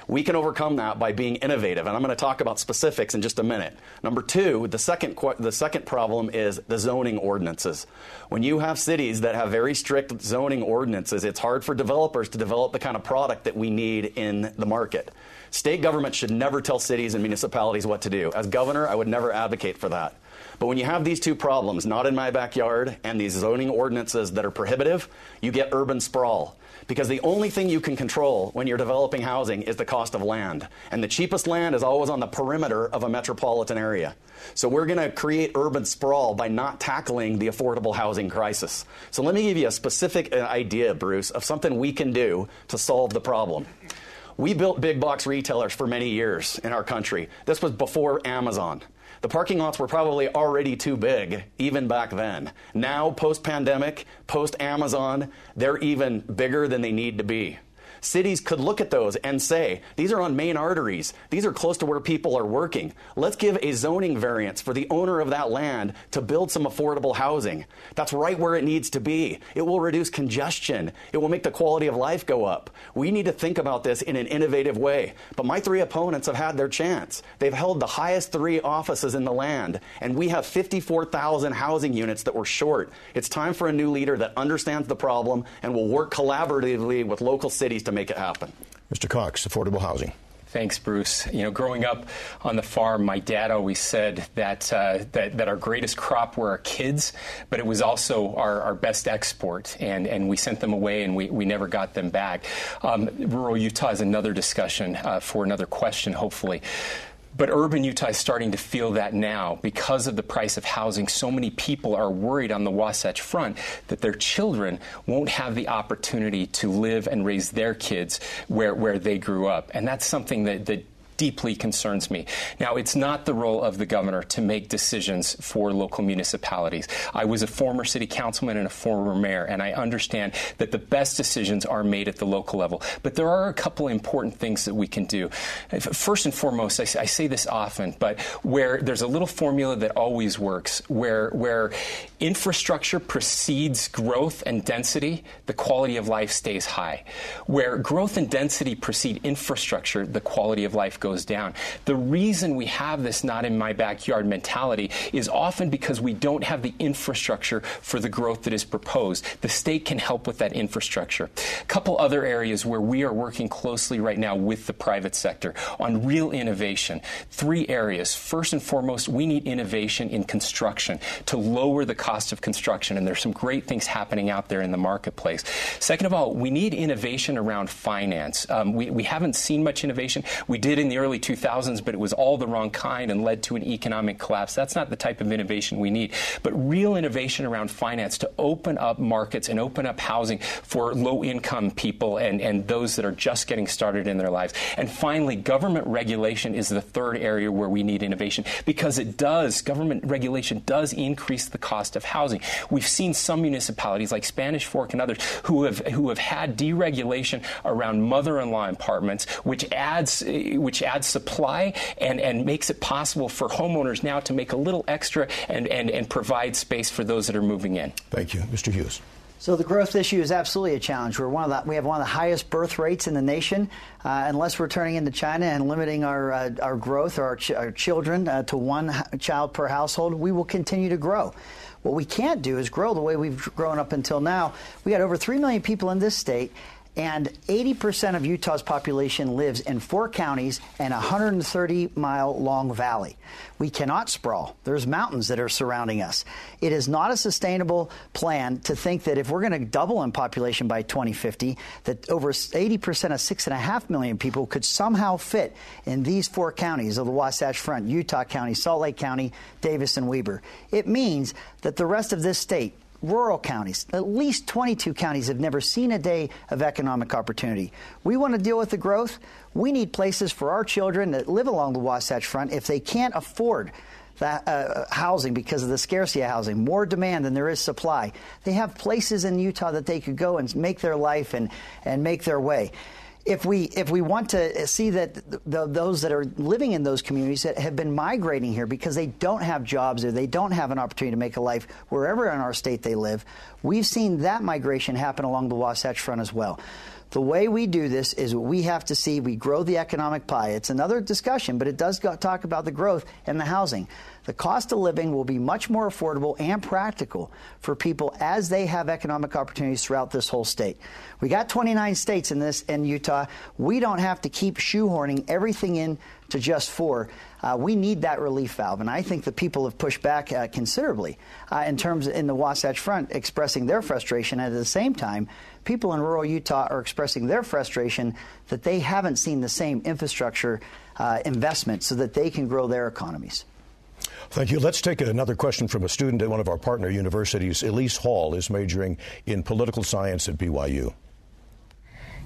We can overcome that by being innovative, and I'm going to talk about specifics in just a minute. Number two, the second the second problem is the zoning ordinances. When you have cities that have very strict zoning ordinances, it's hard for developers to develop the kind of product that we need in the market. State government should never tell cities and municipalities what to do. As governor, I would never advocate for that. But when you have these two problems, not in my backyard, and these zoning ordinances that are prohibitive, you get urban sprawl. Because the only thing you can control when you're developing housing is the cost of land. And the cheapest land is always on the perimeter of a metropolitan area. So we're going to create urban sprawl by not tackling the affordable housing crisis. So let me give you a specific idea, Bruce, of something we can do to solve the problem. We built big box retailers for many years in our country. This was before Amazon. The parking lots were probably already too big, even back then. Now, post-pandemic, post-Amazon, they're even bigger than they need to be. Cities could look at those and say, these are on main arteries. These are close to where people are working. Let's give a zoning variance for the owner of that land to build some affordable housing. That's right where it needs to be. It will reduce congestion. It will make the quality of life go up. We need to think about this in an innovative way. But my three opponents have had their chance. They've held the highest three offices in the land, and we have fifty-four thousand housing units that were short. It's time for a new leader that understands the problem and will work collaboratively with local cities to to make it happen. Mister Cox, affordable housing. Thanks, Bruce. You know, growing up on the farm, my dad always said that uh, that, that our greatest crop were our kids, but it was also our, our best export, and, and we sent them away and we, we never got them back. Um, rural Utah is another discussion uh, for another question, hopefully. But urban Utah is starting to feel that now. Because of the price of housing, so many people are worried on the Wasatch Front that their children won't have the opportunity to live and raise their kids where, where they grew up. And that's something that, that deeply concerns me. Now, it's not the role of the governor to make decisions for local municipalities. I was a former city councilman and a former mayor, and I understand that the best decisions are made at the local level. But there are a couple important things that we can do. First and foremost, I, I say this often, but where there's a little formula that always works, where, where infrastructure precedes growth and density, the quality of life stays high. Where growth and density precede infrastructure, the quality of life goes goes down. The reason we have this not in my backyard mentality is often because we don't have the infrastructure for the growth that is proposed. The state can help with that infrastructure. A couple other areas where we are working closely right now with the private sector on real innovation. Three areas. First and foremost, we need innovation in construction to lower the cost of construction, and there's some great things happening out there in the marketplace. Second of all, we need innovation around finance. Um, we, we haven't seen much innovation. We did in the early two thousands, but it was all the wrong kind and led to an economic collapse. That's not the type of innovation we need, but real innovation around finance to open up markets and open up housing for low-income people and, and those that are just getting started in their lives. And finally, government regulation is the third area where we need innovation, because it does, government regulation does increase the cost of housing. We've seen some municipalities like Spanish Fork and others who have who have had deregulation around mother-in-law apartments, which adds, which adds supply and, and makes it possible for homeowners now to make a little extra and, and, and provide space for those that are moving in. Thank you. Mister Hughes. So the growth issue is absolutely a challenge. We're one of the, we have one of the highest birth rates in the nation. Uh, unless we're turning into China and limiting our uh, our growth or our, ch- our children uh, to one child per household, we will continue to grow. What we can't do is grow the way we've grown up until now. We had over three million people in this state. And eighty percent of Utah's population lives in four counties and a one hundred thirty mile long valley. We cannot sprawl. There's mountains that are surrounding us. It is not a sustainable plan to think that if we're going to double in population by twenty fifty, that over eighty percent of six and a half million people could somehow fit in these four counties of the Wasatch Front: Utah County, Salt Lake County, Davis, and Weber. It means that the rest of this state, rural counties, at least twenty-two counties, have never seen a day of economic opportunity. We want to deal with the growth. We need places for our children that live along the Wasatch Front if they can't afford that uh, housing because of the scarcity of housing, more demand than there is supply. They have places in Utah that they could go and make their life and, and make their way. If we if we want to see that the, the, those that are living in those communities that have been migrating here because they don't have jobs or they don't have an opportunity to make a life wherever in our state they live, we've seen that migration happen along the Wasatch Front as well. The way we do this is we have to see we grow the economic pie. It's another discussion, but it does go- talk about the growth and the housing. The cost of living will be much more affordable and practical for people as they have economic opportunities throughout this whole state. We got twenty-nine states in this in Utah. We don't have to keep shoehorning everything in to just four. Uh, we need that relief valve, and I think the people have pushed back uh, considerably uh, in terms in the Wasatch Front, expressing their frustration. And at the same time, people in rural Utah are expressing their frustration that they haven't seen the same infrastructure uh, investment so that they can grow their economies. Thank you. Let's take another question from a student at one of our partner universities. Elise Hall is majoring in political science at B Y U.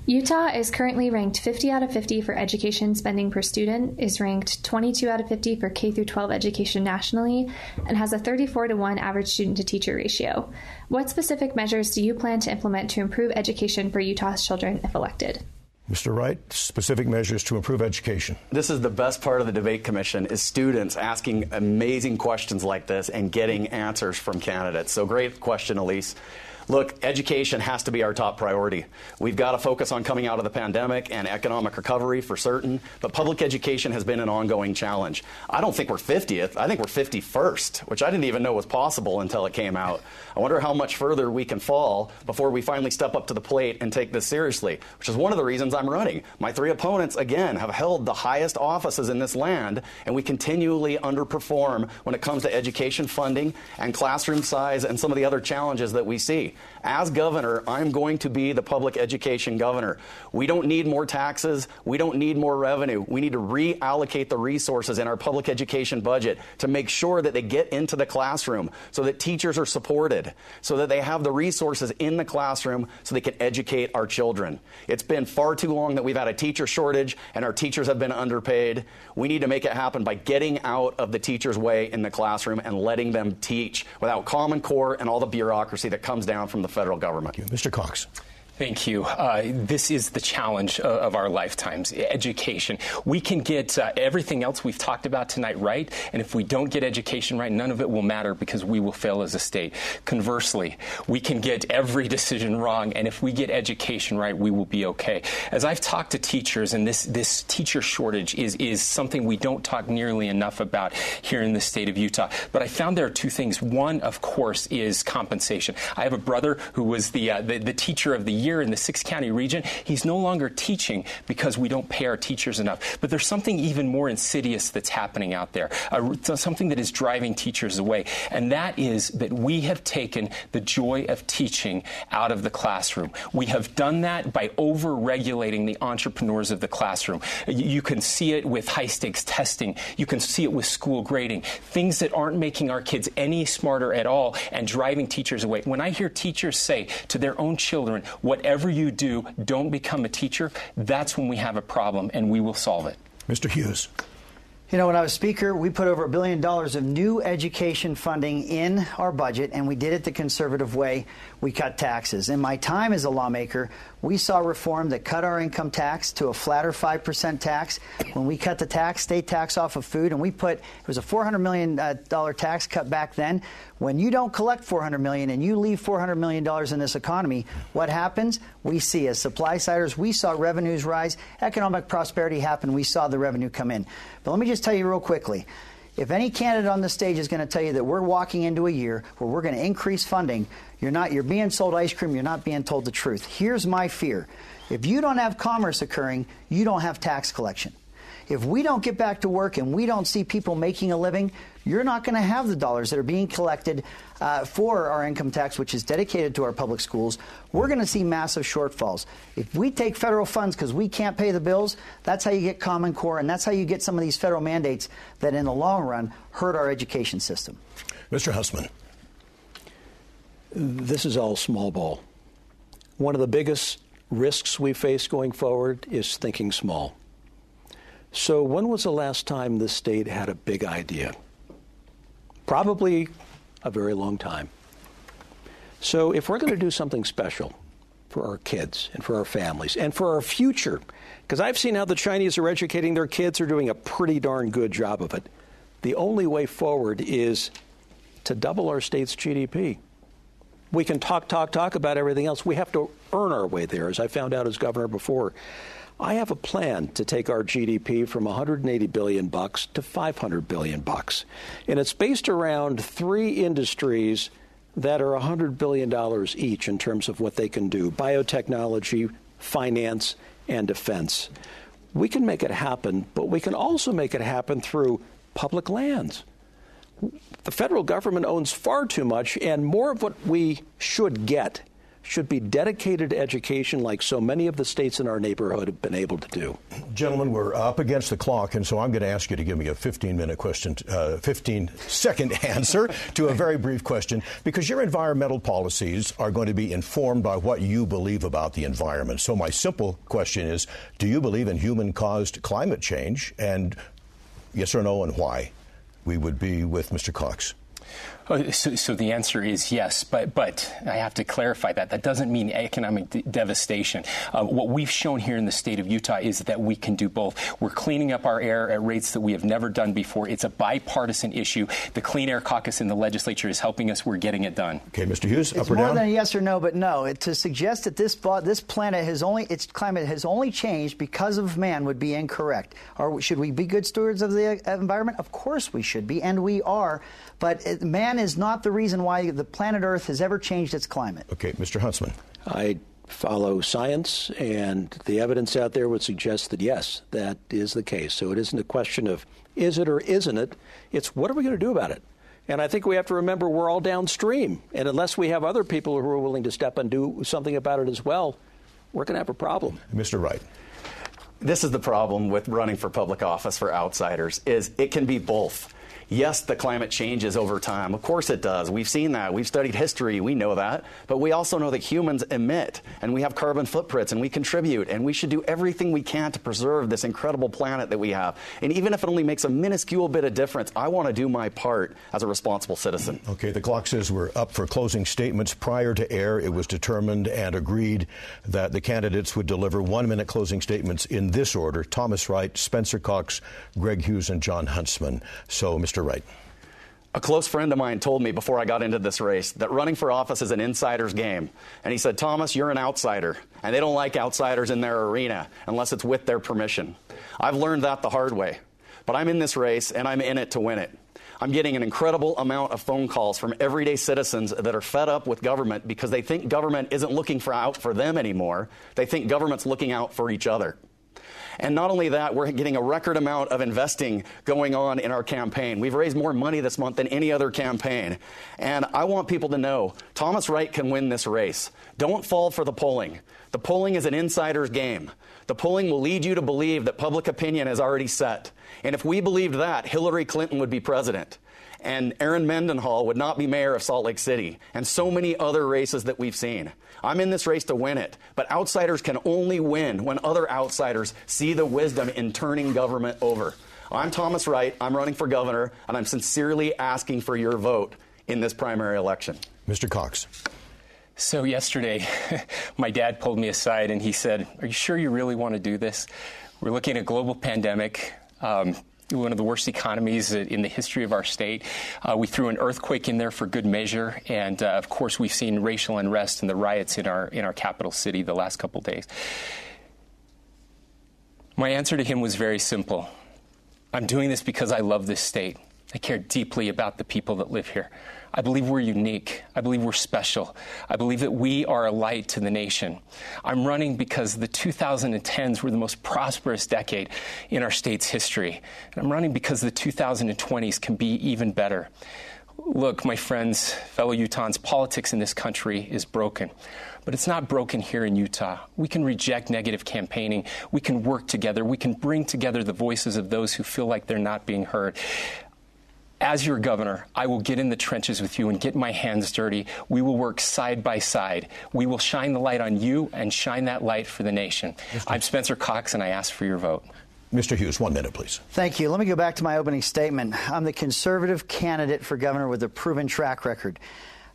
Utah is currently ranked fifty out of fifty for education spending per student, is ranked twenty-two out of fifty for K through twelve education nationally, and has a thirty-four to one average student to teacher ratio. What specific measures do you plan to implement to improve education for Utah's children if elected? Mister Wright, specific measures to improve education. This is the best part of the debate commission is students asking amazing questions like this and getting answers from candidates. So great question, Elise. Look, education has to be our top priority. We've got to focus on coming out of the pandemic and economic recovery for certain, but public education has been an ongoing challenge. I don't think we're fiftieth, I think we're fifty-first, which I didn't even know was possible until it came out. I wonder how much further we can fall before we finally step up to the plate and take this seriously, which is one of the reasons I'm running. My three opponents, again, have held the highest offices in this land, and we continually underperform when it comes to education funding and classroom size and some of the other challenges that we see. As governor, I'm going to be the public education governor. We don't need more taxes. We don't need more revenue. We need to reallocate the resources in our public education budget to make sure that they get into the classroom, so that teachers are supported, so that they have the resources in the classroom so they can educate our children. It's been far too long that we've had a teacher shortage and our teachers have been underpaid. We need to make it happen by getting out of the teacher's way in the classroom and letting them teach without Common Core and all the bureaucracy that comes down from the federal government. Thank you. Mister Cox. Thank you. Uh, this is the challenge of our lifetimes, education. We can get uh, everything else we've talked about tonight right, and if we don't get education right, none of it will matter because we will fail as a state. Conversely, we can get every decision wrong, and if we get education right, we will be okay. As I've talked to teachers, and this, this teacher shortage is, is something we don't talk nearly enough about here in the state of Utah, but I found there are two things. One, of course, is compensation. I have a brother who was the, uh, the, the teacher of the year in the six-county region. He's no longer teaching because we don't pay our teachers enough. But there's something even more insidious that's happening out there, uh, something that is driving teachers away, and that is that we have taken the joy of teaching out of the classroom. We have done that by over-regulating the entrepreneurs of the classroom. You can see it with high-stakes testing. You can see it with school grading, things that aren't making our kids any smarter at all and driving teachers away. When I hear teachers say to their own children, what Whatever you do, don't become a teacher, that's when we have a problem, and we will solve it. Mister Hughes. You know, when I was speaker, we put over a billion dollars of new education funding in our budget, and we did it the conservative way. We cut taxes. In my time as a lawmaker, we saw reform that cut our income tax to a flatter five percent tax. When we cut the tax, state tax off of food, and we put, it was a four hundred million dollars tax cut back then. When you don't collect four hundred million dollars and you leave four hundred million dollars in this economy, what happens? We see as supply-siders, we saw revenues rise, economic prosperity happen, we saw the revenue come in. But let me just tell you real quickly, if any candidate on the stage is going to tell you that we're walking into a year where we're going to increase funding, you're not, you're being sold ice cream, you're not being told the truth. Here's my fear. If you don't have commerce occurring, you don't have tax collection. If we don't get back to work and we don't see people making a living, you're not going to have the dollars that are being collected uh, for our income tax, which is dedicated to our public schools. We're going to see massive shortfalls. If we take federal funds because we can't pay the bills, that's how you get Common Core, and that's how you get some of these federal mandates that in the long run hurt our education system. Mister Huntsman. This is all small ball. One of the biggest risks we face going forward is thinking small. So when was the last time this state had a big idea? Probably a very long time. So if we're going to do something special for our kids and for our families and for our future, because I've seen how the Chinese are educating their kids, are doing a pretty darn good job of it. The only way forward is to double our state's G D P. we can talk, talk, talk about everything else. We have to earn our way there, as I found out as governor before. I have a plan to take our G D P from one hundred eighty billion bucks to five hundred billion bucks. And it's based around three industries that are one hundred billion dollars each in terms of what they can do: biotechnology, finance, and defense. We can make it happen, but we can also make it happen through public lands. The federal government owns far too much, and more of what we should get should be dedicated to education, like so many of the states in our neighborhood have been able to do. Gentlemen, we're up against the clock, and so I'm going to ask you to give me a fifteen-minute question, uh, fifteen-second answer to a very brief question, because your environmental policies are going to be informed by what you believe about the environment. So my simple question is, do you believe in human-caused climate change? And yes or no, and why? We would be with Mister Cox. Oh, so, so the answer is yes, but but I have to clarify that. That doesn't mean economic de- devastation. Uh, what we've shown here in the state of Utah is that we can do both. We're cleaning up our air at rates that we have never done before. It's a bipartisan issue. The Clean Air Caucus in the legislature is helping us. We're getting it done. Okay, Mister Hughes, it's up or down? It's more than a yes or no, but no. It, to suggest that this this planet has only, its climate has only changed because of man would be incorrect. Or should we be good stewards of the environment? Of course we should be, and we are. But it, man is not the reason why the planet Earth has ever changed its climate. Okay, Mister Huntsman. I follow science, and the evidence out there would suggest that, yes, that is the case. So it isn't a question of is it or isn't it. It's what are we going to do about it? And I think we have to remember we're all downstream. And unless we have other people who are willing to step and do something about it as well, we're going to have a problem. Mister Wright. This is the problem with running for public office for outsiders, is it can be both. Yes, the climate changes over time. Of course it does. We've seen that. We've studied history. We know that. But we also know that humans emit, and we have carbon footprints, and we contribute, and we should do everything we can to preserve this incredible planet that we have. And even if it only makes a minuscule bit of difference, I want to do my part as a responsible citizen. Okay, the clock says we're up for closing statements. Prior to air, it was determined and agreed that the candidates would deliver one-minute closing statements in this order: Thomas Wright, Spencer Cox, Greg Hughes, and Jon Huntsman. So, Mister Mister Wright. A close friend of mine told me before I got into this race that running for office is an insider's game. And he said, Thomas, you're an outsider, and they don't like outsiders in their arena unless it's with their permission. I've learned that the hard way, but I'm in this race and I'm in it to win it. I'm getting an incredible amount of phone calls from everyday citizens that are fed up with government because they think government isn't looking for out for them anymore. They think government's looking out for each other. And not only that, we're getting a record amount of investing going on in our campaign. We've raised more money this month than any other campaign. And I want people to know Thomas Wright can win this race. Don't fall for the polling. The polling is an insider's game. The polling will lead you to believe that public opinion is already set. And if we believed that, Hillary Clinton would be president. And Aaron Mendenhall would not be mayor of Salt Lake City, and so many other races that we've seen. I'm in this race to win it, but outsiders can only win when other outsiders see the wisdom in turning government over. I'm Thomas Wright, I'm running for governor, and I'm sincerely asking for your vote in this primary election. Mister Cox. So yesterday, my dad pulled me aside and he said, are you sure you really want to do this? We're looking at a global pandemic. Um, one of the worst economies in the history of our state. Uh, we threw an earthquake in there for good measure. And, uh, of course, we've seen racial unrest and the riots in our in our capital city the last couple of days. My answer to him was very simple. I'm doing this because I love this state. I care deeply about the people that live here. I believe we're unique. I believe we're special. I believe that we are a light to the nation. I'm running because the two thousand tens were the most prosperous decade in our state's history. And I'm running because the two thousand twenties can be even better. Look, my friends, fellow Utahns, politics in this country is broken. But it's not broken here in Utah. We can reject negative campaigning. We can work together. We can bring together the voices of those who feel like they're not being heard. As your governor, I will get in the trenches with you and get my hands dirty. We will work side by side. We will shine the light on you and shine that light for the nation. I'm Spencer Cox, and I ask for your vote. Mister Hughes, one minute, please. Thank you. Let me go back to my opening statement. I'm the conservative candidate for governor with a proven track record.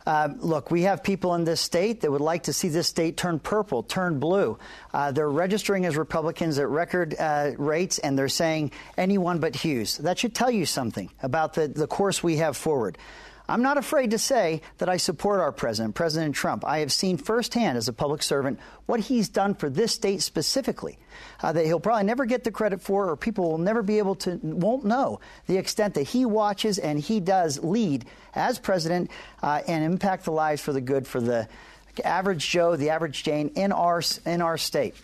Uh, look, we have people in this state that would like to see this state turn purple, turn blue. Uh, they're registering as Republicans at record uh, rates, and they're saying anyone but Hughes. That should tell you something about the, the course we have forward. I'm not afraid to say that I support our president, President Trump. I have seen firsthand as a public servant what he's done for this state specifically, uh, that he'll probably never get the credit for, or people will never be able to, won't know the extent that he watches and he does lead as president uh, and impact the lives for the good for the average Joe, the average Jane in our in our state.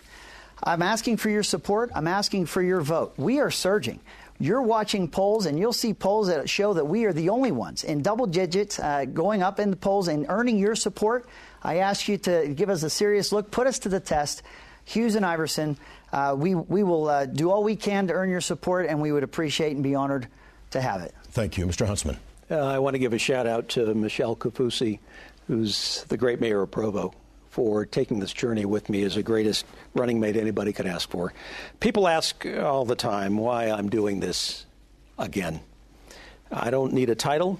I'm asking for your support. I'm asking for your vote. We are surging. You're watching polls, and you'll see polls that show that we are the only ones in double digits uh, going up in the polls and earning your support. I ask you to give us a serious look. Put us to the test. Hughes and Iverson, uh, we, we will uh, do all we can to earn your support, and we would appreciate and be honored to have it. Thank you. Mister Huntsman. Uh, I want to give a shout-out to Michelle Kafusi, who's the great mayor of Provo, for taking this journey with me as the greatest running mate anybody could ask for. People ask all the time why I'm doing this again. I don't need a title.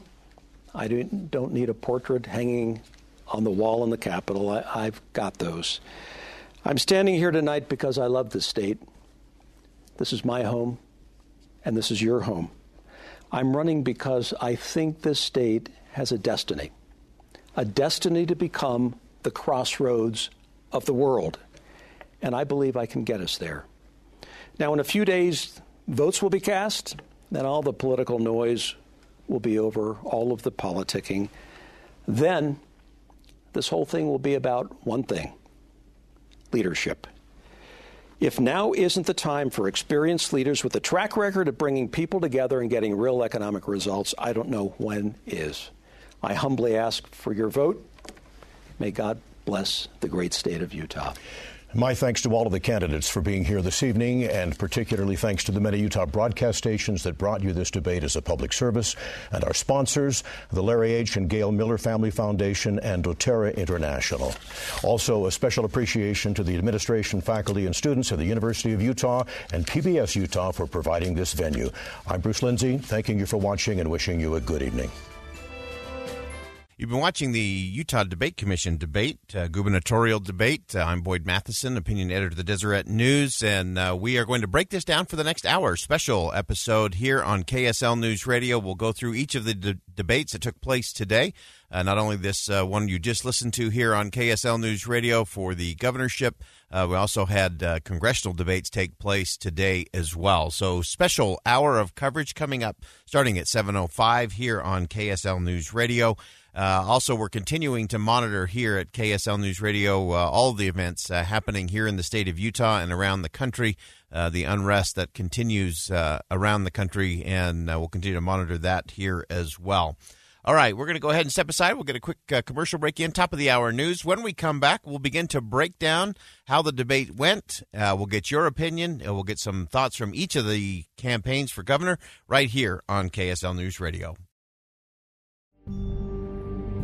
I don't need a portrait hanging on the wall in the Capitol. I, I've got those. I'm standing here tonight because I love this state. This is my home, and this is your home. I'm running because I think this state has a destiny, a destiny to become the crossroads of the world, and I believe I can get us there. Now, in a few days, votes will be cast, then all the political noise will be over, all of the politicking. Then this whole thing will be about one thing: leadership. If now isn't the time for experienced leaders with a track record of bringing people together and getting real economic results, I don't know when is. I humbly ask for your vote. May God bless the great state of Utah. My thanks to all of the candidates for being here this evening, and particularly thanks to the many Utah broadcast stations that brought you this debate as a public service, and our sponsors, the Larry H. and Gail Miller Family Foundation and doTERRA International. Also, a special appreciation to the administration, faculty, and students of the University of Utah and P B S Utah for providing this venue. I'm Bruce Lindsay, thanking you for watching and wishing you a good evening. You've been watching the Utah Debate Commission debate, uh, gubernatorial debate. Uh, I'm Boyd Matheson, opinion editor of the Deseret News, and uh, we are going to break this down for the next hour. Special episode here on K S L News Radio. We'll go through each of the de- debates that took place today, uh, not only this uh, one you just listened to here on K S L News Radio for the governorship. Uh, we also had uh, congressional debates take place today as well. So special hour of coverage coming up starting at seven oh five here on K S L News Radio. Uh, also, we're continuing to monitor here at K S L News Radio uh, all the events uh, happening here in the state of Utah and around the country, uh, the unrest that continues uh, around the country, and uh, we'll continue to monitor that here as well. All right, we're going to go ahead and step aside. We'll get a quick uh, commercial break in, top of the hour news. When we come back, we'll begin to break down how the debate went. Uh, we'll get your opinion, and we'll get some thoughts from each of the campaigns for governor right here on K S L News Radio.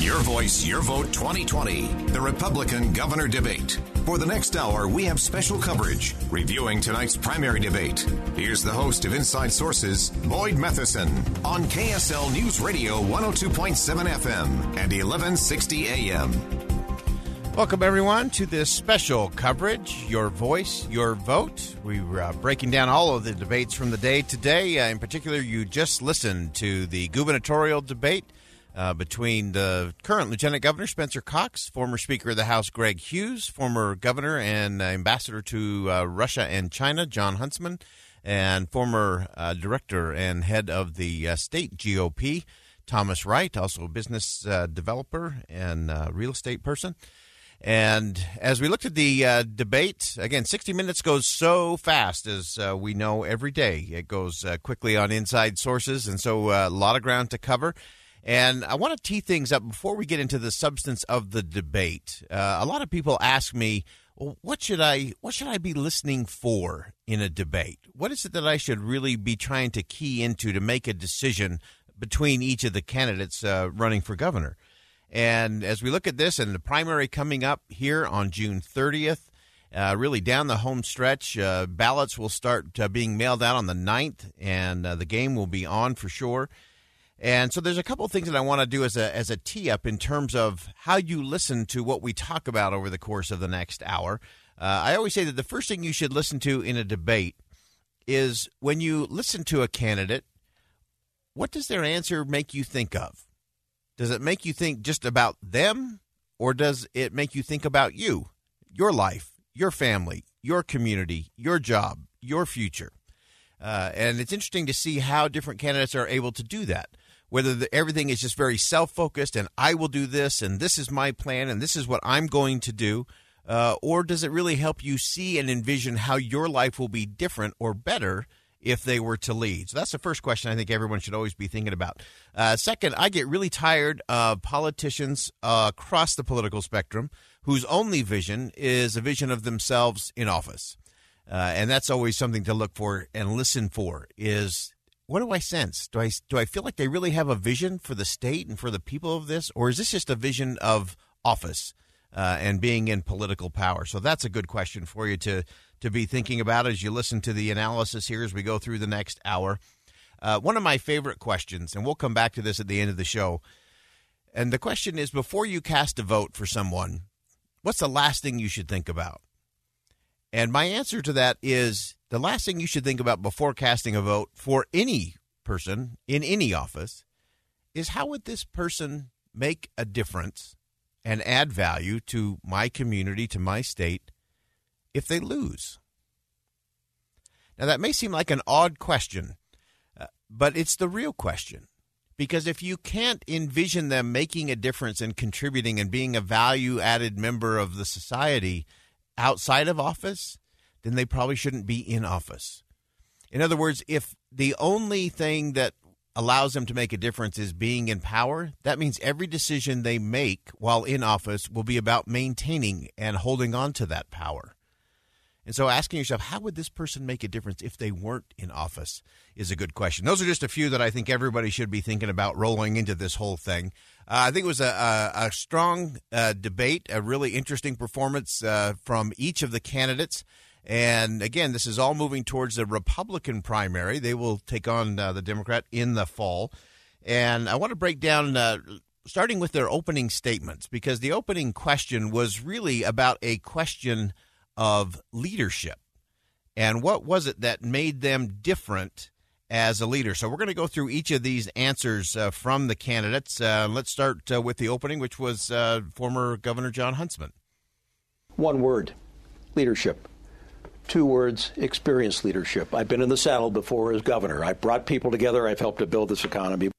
Your voice, your vote twenty twenty, the Republican governor debate. For the next hour, we have special coverage reviewing tonight's primary debate. Here's the host of Inside Sources, Boyd Matheson, on K S L News Radio one oh two point seven F M and eleven sixty A M. Welcome, everyone, to this special coverage, Your Voice, Your Vote. We were uh, breaking down all of the debates from the day today. Uh, in particular, you just listened to the gubernatorial debate Uh, between the current Lieutenant Governor Spencer Cox, former Speaker of the House Greg Hughes, former Governor and uh, Ambassador to uh, Russia and China Jon Huntsman, and former uh, Director and Head of the uh, State G O P Thomas Wright, also a business uh, developer and uh, real estate person. And as we looked at the uh, debate, again, sixty minutes goes so fast, as uh, we know every day. It goes uh, quickly on Inside Sources, and so uh, a lot of ground to cover. And I want to tee things up before we get into the substance of the debate. Uh, a lot of people ask me, well, what should I what should I be listening for in a debate? What is it that I should really be trying to key into to make a decision between each of the candidates uh, running for governor? And as we look at this and the primary coming up here on June thirtieth, uh, really down the home stretch, uh, ballots will start uh, being mailed out on the ninth, and uh, the game will be on for sure. And so there's a couple of things that I want to do as a as a tee-up in terms of how you listen to what we talk about over the course of the next hour. Uh, I always say that the first thing you should listen to in a debate is when you listen to a candidate, what does their answer make you think of? Does it make you think just about them, or does it make you think about you, your life, your family, your community, your job, your future? Uh, and it's interesting to see how different candidates are able to do that, whether the, everything is just very self-focused and I will do this and this is my plan and this is what I'm going to do, uh, or does it really help you see and envision how your life will be different or better if they were to lead? So that's the first question I think everyone should always be thinking about. Uh, second, I get really tired of politicians uh, across the political spectrum whose only vision is a vision of themselves in office. Uh, and that's always something to look for and listen for is, what do I sense? Do I do I feel like they really have a vision for the state and for the people of this? Or is this just a vision of office uh, and being in political power? So that's a good question for you to, to be thinking about as you listen to the analysis here as we go through the next hour. Uh, one of my favorite questions, and we'll come back to this at the end of the show, and the question is, before you cast a vote for someone, what's the last thing you should think about? And my answer to that is the last thing you should think about before casting a vote for any person in any office is, how would this person make a difference and add value to my community, to my state, if they lose? Now, that may seem like an odd question, but it's the real question. Because if you can't envision them making a difference and contributing and being a value-added member of the society outside of office, then they probably shouldn't be in office. In other words, if the only thing that allows them to make a difference is being in power, that means every decision they make while in office will be about maintaining and holding on to that power. And so asking yourself, how would this person make a difference if they weren't in office, is a good question. Those are just a few that I think everybody should be thinking about rolling into this whole thing. Uh, I think it was a, a, a strong uh, debate, a really interesting performance uh, from each of the candidates. And again, this is all moving towards the Republican primary. They will take on uh, the Democrat in the fall. And I want to break down, uh, starting with their opening statements, because the opening question was really about a question of leadership, and what was it that made them different as a leader. So we're going to go through each of these answers uh, from the candidates. Uh, let's start uh, with the opening, which was uh, former Governor Jon Huntsman. One word, leadership. Two words, experienced leadership. I've been in the saddle before as governor. I've brought people together. I've helped to build this economy.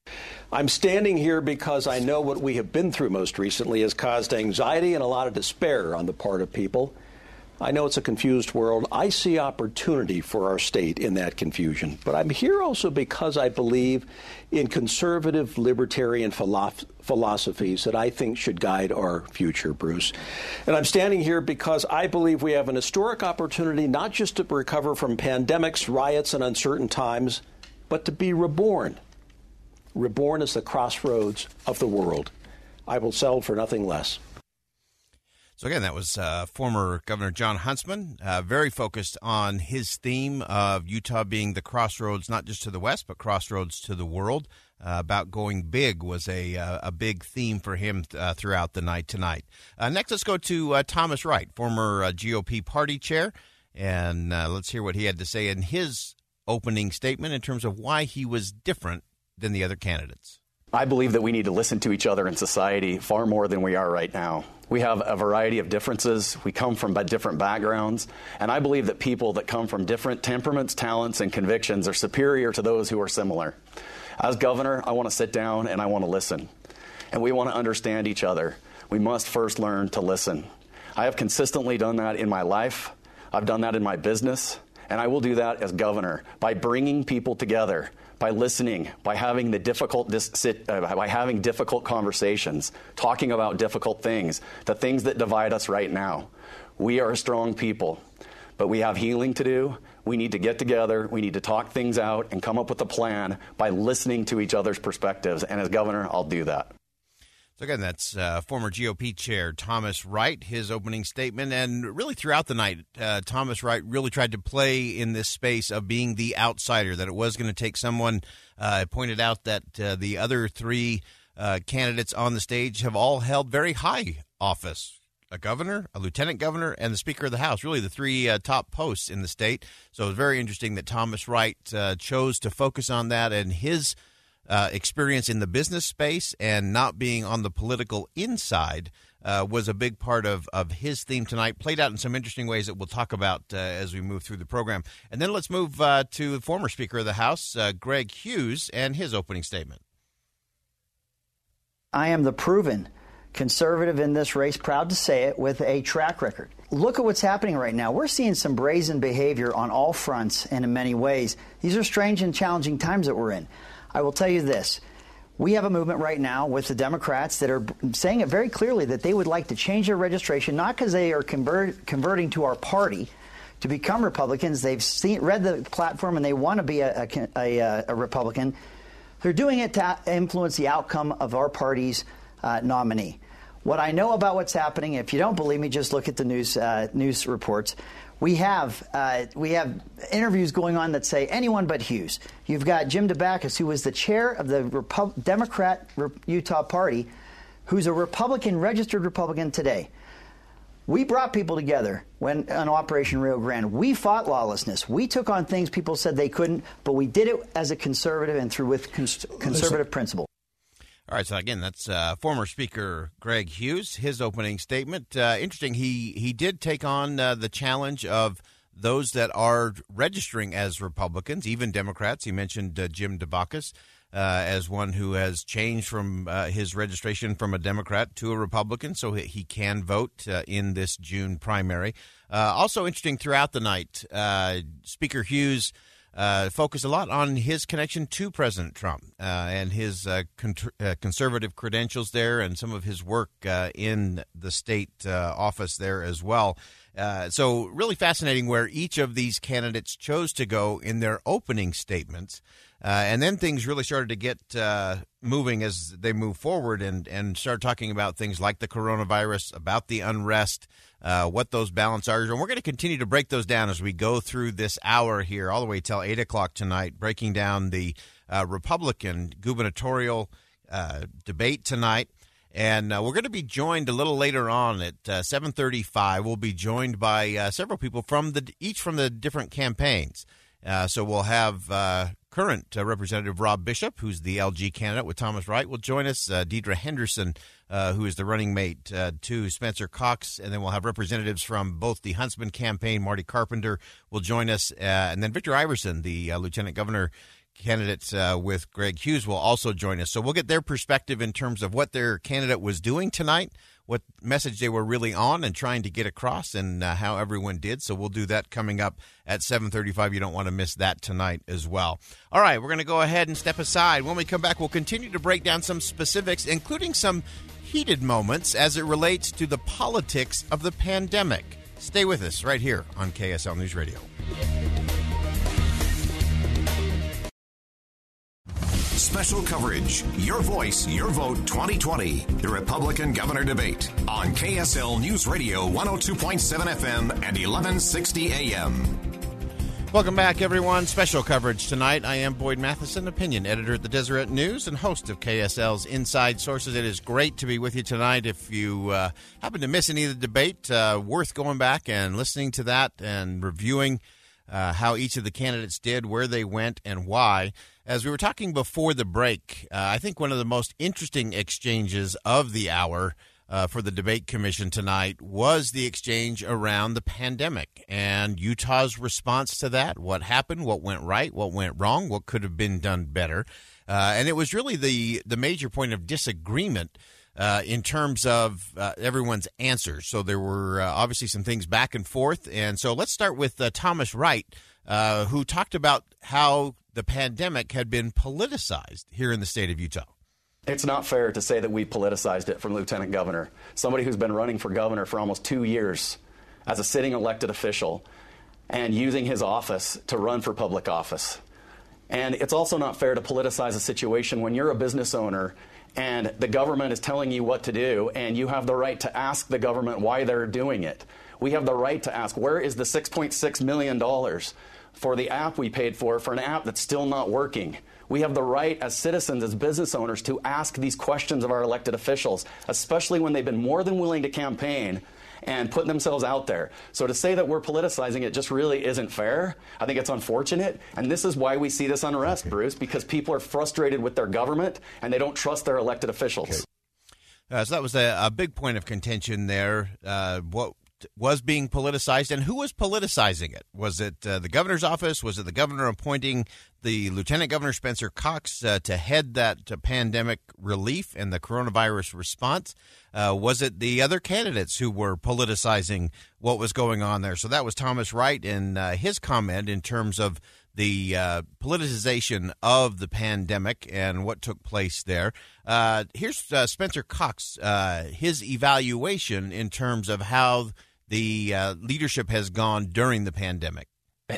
I'm standing here because I know what we have been through most recently has caused anxiety and a lot of despair on the part of people. I know it's a confused world. I see opportunity for our state in that confusion. But I'm here also because I believe in conservative libertarian philosoph- philosophies that I think should guide our future, Bruce. And I'm standing here because I believe we have an historic opportunity not just to recover from pandemics, riots, and uncertain times, but to be reborn. Reborn as the crossroads of the world. I will sell for nothing less. So, again, that was uh, former Governor Jon Huntsman, uh, very focused on his theme of Utah being the crossroads, not just to the West, but crossroads to the world. Uh, about going big was a uh, a big theme for him uh, throughout the night tonight. Uh, next, let's go to uh, Thomas Wright, former uh, G O P party chair, and uh, let's hear what he had to say in his opening statement in terms of why he was different than the other candidates. I believe that we need to listen to each other in society far more than we are right now. We have a variety of differences. We come from different backgrounds. And I believe that people that come from different temperaments, talents, and convictions are superior to those who are similar. As governor, I want to sit down and I want to listen. And we want to understand each other. We must first learn to listen. I have consistently done that in my life. I've done that in my business, and I will do that as governor by bringing people together, by listening, by having the difficult, dis- uh, by having difficult conversations, talking about difficult things, the things that divide us right now. We are a strong people, but we have healing to do. We need to get together. We need to talk things out and come up with a plan by listening to each other's perspectives. And as governor, I'll do that. So, again, that's uh, former G O P chair Thomas Wright, his opening statement. And really throughout the night, uh, Thomas Wright really tried to play in this space of being the outsider, that it was going to take someone. I uh, pointed out that uh, the other three uh, candidates on the stage have all held very high office, a governor, a lieutenant governor, and the Speaker of the House, really the three uh, top posts in the state. So it was very interesting that Thomas Wright uh, chose to focus on that and his Uh, experience in the business space and not being on the political inside uh, was a big part of, of his theme tonight, played out in some interesting ways that we'll talk about uh, as we move through the program. And then let's move uh, to the former Speaker of the House, uh, Greg Hughes, and his opening statement. I am the proven conservative in this race, proud to say it, with a track record. Look at what's happening right now. We're seeing some brazen behavior on all fronts and in many ways. These are strange and challenging times that we're in. I will tell you this. We have a movement right now with the Democrats that are saying it very clearly that they would like to change their registration, not because they are convert, converting to our party to become Republicans. They've seen, read the platform and they want to be a, a, a, a Republican. They're doing it to influence the outcome of our party's uh, nominee. What I know about what's happening, if you don't believe me, just look at the news uh, news reports. We have uh, we have interviews going on that say anyone but Hughes. You've got Jim DeBacchus, who was the chair of the Repu- Democrat Re- Utah Party, who's a Republican, registered Republican today. We brought people together when on Operation Rio Grande. We fought lawlessness. We took on things people said they couldn't, but we did it as a conservative and through with cons- conservative principles. All right. So, again, that's uh, former Speaker Greg Hughes, his opening statement. Uh, interesting. He he did take on uh, the challenge of those that are registering as Republicans, even Democrats. He mentioned uh, Jim DeBacchus uh, as one who has changed from uh, his registration from a Democrat to a Republican so he, he can vote uh, in this June primary. Uh, also interesting throughout the night, uh, Speaker Hughes Uh, focused a lot on his connection to President Trump uh, and his uh, con- uh, conservative credentials there and some of his work uh, in the state uh, office there as well. Uh, so really fascinating where each of these candidates chose to go in their opening statements. Uh, and then things really started to get uh, moving as they move forward and, and start talking about things like the coronavirus, about the unrest, uh, what those balances are. And we're going to continue to break those down as we go through this hour here all the way till eight o'clock tonight, breaking down the uh, Republican gubernatorial uh, debate tonight. And uh, we're going to be joined a little later on at uh, seven thirty-five. We'll be joined by uh, several people, from the each from the different campaigns. Uh, so we'll have uh, current uh, Representative Rob Bishop, who's the L G candidate with Thomas Wright, will join us. Uh, Deidre Henderson, uh, who is the running mate uh, to Spencer Cox. And then we'll have representatives from both the Huntsman campaign, Marty Carpenter, will join us. Uh, and then Victor Iverson, the uh, lieutenant governor candidates uh, with Greg Hughes, will also join us. So we'll get their perspective in terms of what their candidate was doing tonight, what message they were really on and trying to get across, and uh, how everyone did. So we'll do that coming up at seven thirty-five. You don't want to miss that tonight as well. All right, we're going to go ahead and step aside. When we come back, we'll continue to break down some specifics, including some heated moments as it relates to the politics of the pandemic. Stay with us right here on K S L News Radio. Special coverage, Your Voice, Your Vote twenty twenty, the Republican Governor Debate on K S L News Radio one oh two point seven F M and eleven sixty A M. Welcome back, everyone. Special coverage tonight. I am Boyd Matheson, opinion editor at the Deseret News and host of K S L's Inside Sources. It is great to be with you tonight. If you uh, happen to miss any of the debate, uh, worth going back and listening to that and reviewing Uh, how each of the candidates did, where they went, and why. As we were talking before the break, uh, I think one of the most interesting exchanges of the hour uh, for the debate commission tonight was the exchange around the pandemic and Utah's response to that, what happened, what went right, what went wrong, what could have been done better. Uh, and it was really the, the major point of disagreement uh, in terms of uh, everyone's answers. So there were uh, obviously some things back and forth. And so let's start with uh, Thomas Wright, uh, who talked about how the pandemic had been politicized here in the state of Utah. It's not fair to say that we politicized it from Lieutenant Governor, somebody who's been running for governor for almost two years as a sitting elected official and using his office to run for public office. And it's also not fair to politicize a situation when you're a business owner and the government is telling you what to do, and you have the right to ask the government why they're doing it. We have the right to ask, where is the six point six million dollars for the app we paid for, for an app that's still not working? We have the right as citizens, as business owners, to ask these questions of our elected officials, especially when they've been more than willing to campaign and put themselves out there. So to say that we're politicizing it just really isn't fair. I think it's unfortunate. And this is why we see this unrest, okay, Bruce, because people are frustrated with their government and they don't trust their elected officials. Okay. Uh, so that was a, a big point of contention there. Uh, what was being politicized and who was politicizing it? Was it uh, the governor's office? Was it the governor appointing the Lieutenant Governor Spencer Cox uh, to head that uh, pandemic relief and the coronavirus response? Uh, was it the other candidates who were politicizing what was going on there? So that was Thomas Wright and uh, his comment in terms of the uh, politicization of the pandemic and what took place there. Uh, here's uh, Spencer Cox, uh, his evaluation in terms of how the uh, leadership has gone during the pandemic.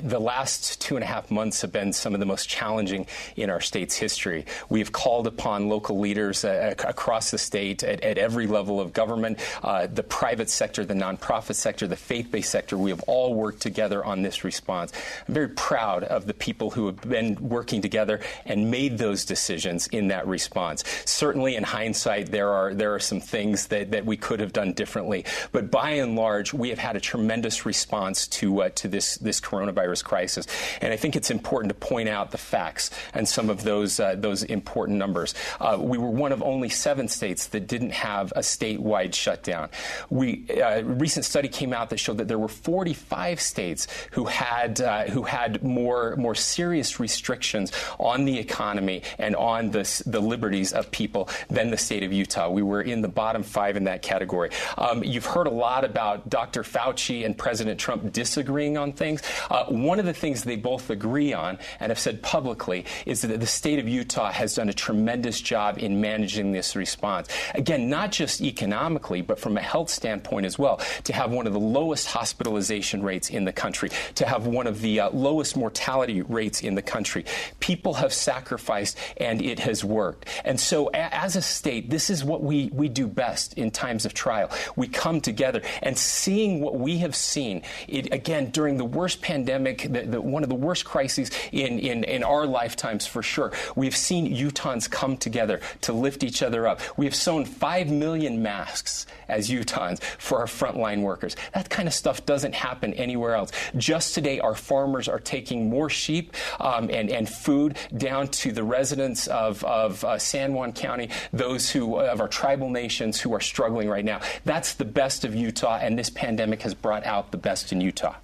The last two and a half months have been some of the most challenging in our state's history. We've called upon local leaders uh, across the state at, at every level of government, uh, the private sector, the nonprofit sector, the faith-based sector. We have all worked together on this response. I'm very proud of the people who have been working together and made those decisions in that response. Certainly, in hindsight, there are there are some things that, that we could have done differently. But by and large, we have had a tremendous response to uh, to this this coronavirus crisis. And I think it's important to point out the facts and some of those uh, those important numbers. Uh, we were one of only seven states that didn't have a statewide shutdown. We uh, a recent study came out that showed that there were forty-five states who had uh, who had more more serious restrictions on the economy and on the the liberties of people than the state of Utah. We were in the bottom five in that category. Um, you've heard a lot about Doctor Fauci and President Trump disagreeing on things. Uh, One of the things they both agree on and have said publicly is that the state of Utah has done a tremendous job in managing this response. Again, not just economically, but from a health standpoint as well, to have one of the lowest hospitalization rates in the country, to have one of the uh, lowest mortality rates in the country. People have sacrificed and it has worked. And so a- as a state, this is what we, we do best in times of trial. We come together and seeing what we have seen, it, again, during the worst pandemic, The, the, one of the worst crises in, in, in our lifetimes, for sure. We've seen Utahns come together to lift each other up. We have sewn five million masks as Utahns for our frontline workers. That kind of stuff doesn't happen anywhere else. Just today, our farmers are taking more sheep um, and, and food down to the residents of, of uh, San Juan County, those who of our tribal nations who are struggling right now. That's the best of Utah, and this pandemic has brought out the best in Utah.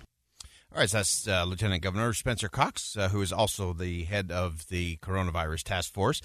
All right, so that's uh, Lieutenant Governor Spencer Cox, uh, who is also the head of the coronavirus task force.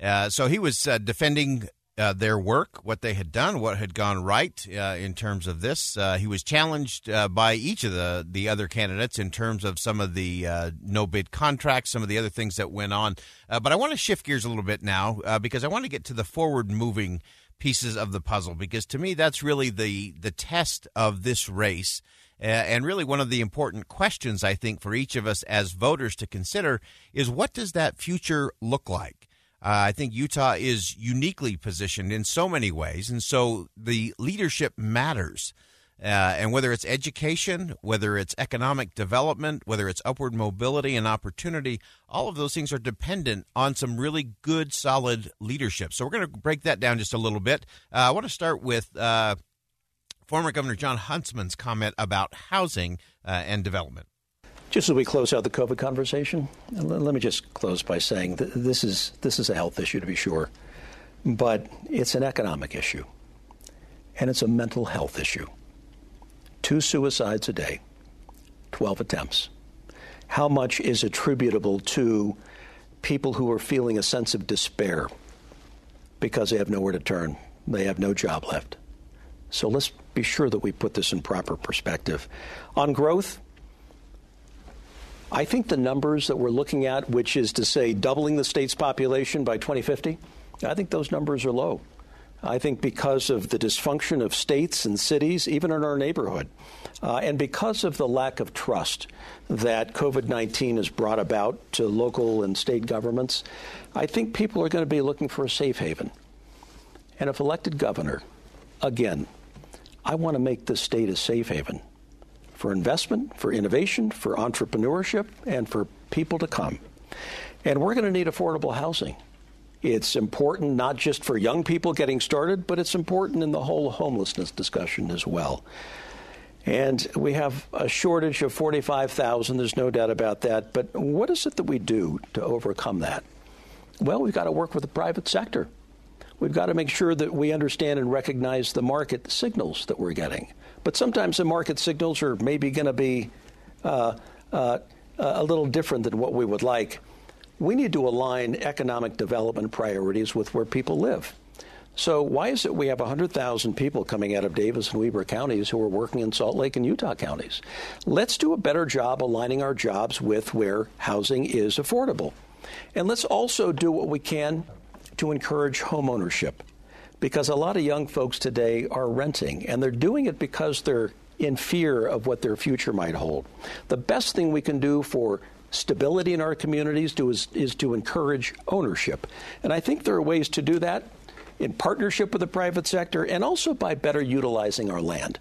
Uh, so he was uh, defending uh, their work, what they had done, what had gone right uh, in terms of this. Uh, he was challenged uh, by each of the, the other candidates in terms of some of the uh, no-bid contracts, some of the other things that went on. Uh, but I want to shift gears a little bit now uh, because I want to get to the forward-moving pieces of the puzzle, because to me that's really the the test of this race. Uh, and really one of the important questions, I think, for each of us as voters to consider is, what does that future look like? Uh, I think Utah is uniquely positioned in so many ways, and so the leadership matters. Uh, and whether it's education, whether it's economic development, whether it's upward mobility and opportunity, all of those things are dependent on some really good, solid leadership. So we're going to break that down just a little bit. Uh, I want to start with... Uh, Former Governor Jon Huntsman's comment about housing uh, and development. Just as we close out the COVID conversation, let me just close by saying th- this is this is a health issue, to be sure, but it's an economic issue, and it's a mental health issue. Two suicides a day, twelve attempts. How much is attributable to people who are feeling a sense of despair because they have nowhere to turn, they have no job left. So let's be sure that we put this in proper perspective. On growth, I think the numbers that we're looking at, which is to say doubling the state's population by twenty fifty, I think those numbers are low. I think because of the dysfunction of states and cities, even in our neighborhood, uh, and because of the lack of trust that COVID nineteen has brought about to local and state governments, I think people are going to be looking for a safe haven. And if elected governor, again, I want to make this state a safe haven for investment, for innovation, for entrepreneurship, and for people to come. And we're going to need affordable housing. It's important not just for young people getting started, but it's important in the whole homelessness discussion as well. And we have a shortage of forty-five thousand. There's no doubt about that. But what is it that we do to overcome that? Well, we've got to work with the private sector. We've got to make sure that we understand and recognize the market signals that we're getting. But sometimes the market signals are maybe going to be uh, uh, a little different than what we would like. We need to align economic development priorities with where people live. So why is it we have one hundred thousand people coming out of Davis and Weber counties who are working in Salt Lake and Utah counties? Let's do a better job aligning our jobs with where housing is affordable. And let's also do what we can to encourage homeownership, because a lot of young folks today are renting, and they're doing it because they're in fear of what their future might hold. The best thing we can do for stability in our communities to is, is to encourage ownership. And I think there are ways to do that in partnership with the private sector and also by better utilizing our land.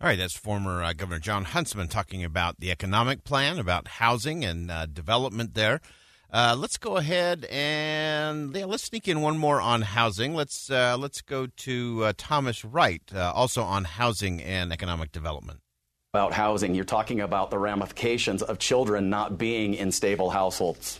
All right, that's former uh, Governor Jon Huntsman talking about the economic plan, about housing and uh, development there. Uh, let's go ahead and yeah, let's sneak in one more on housing. Let's uh, let's go to uh, Thomas Wright, uh, also on housing and economic development. About housing, you're talking about the ramifications of children not being in stable households.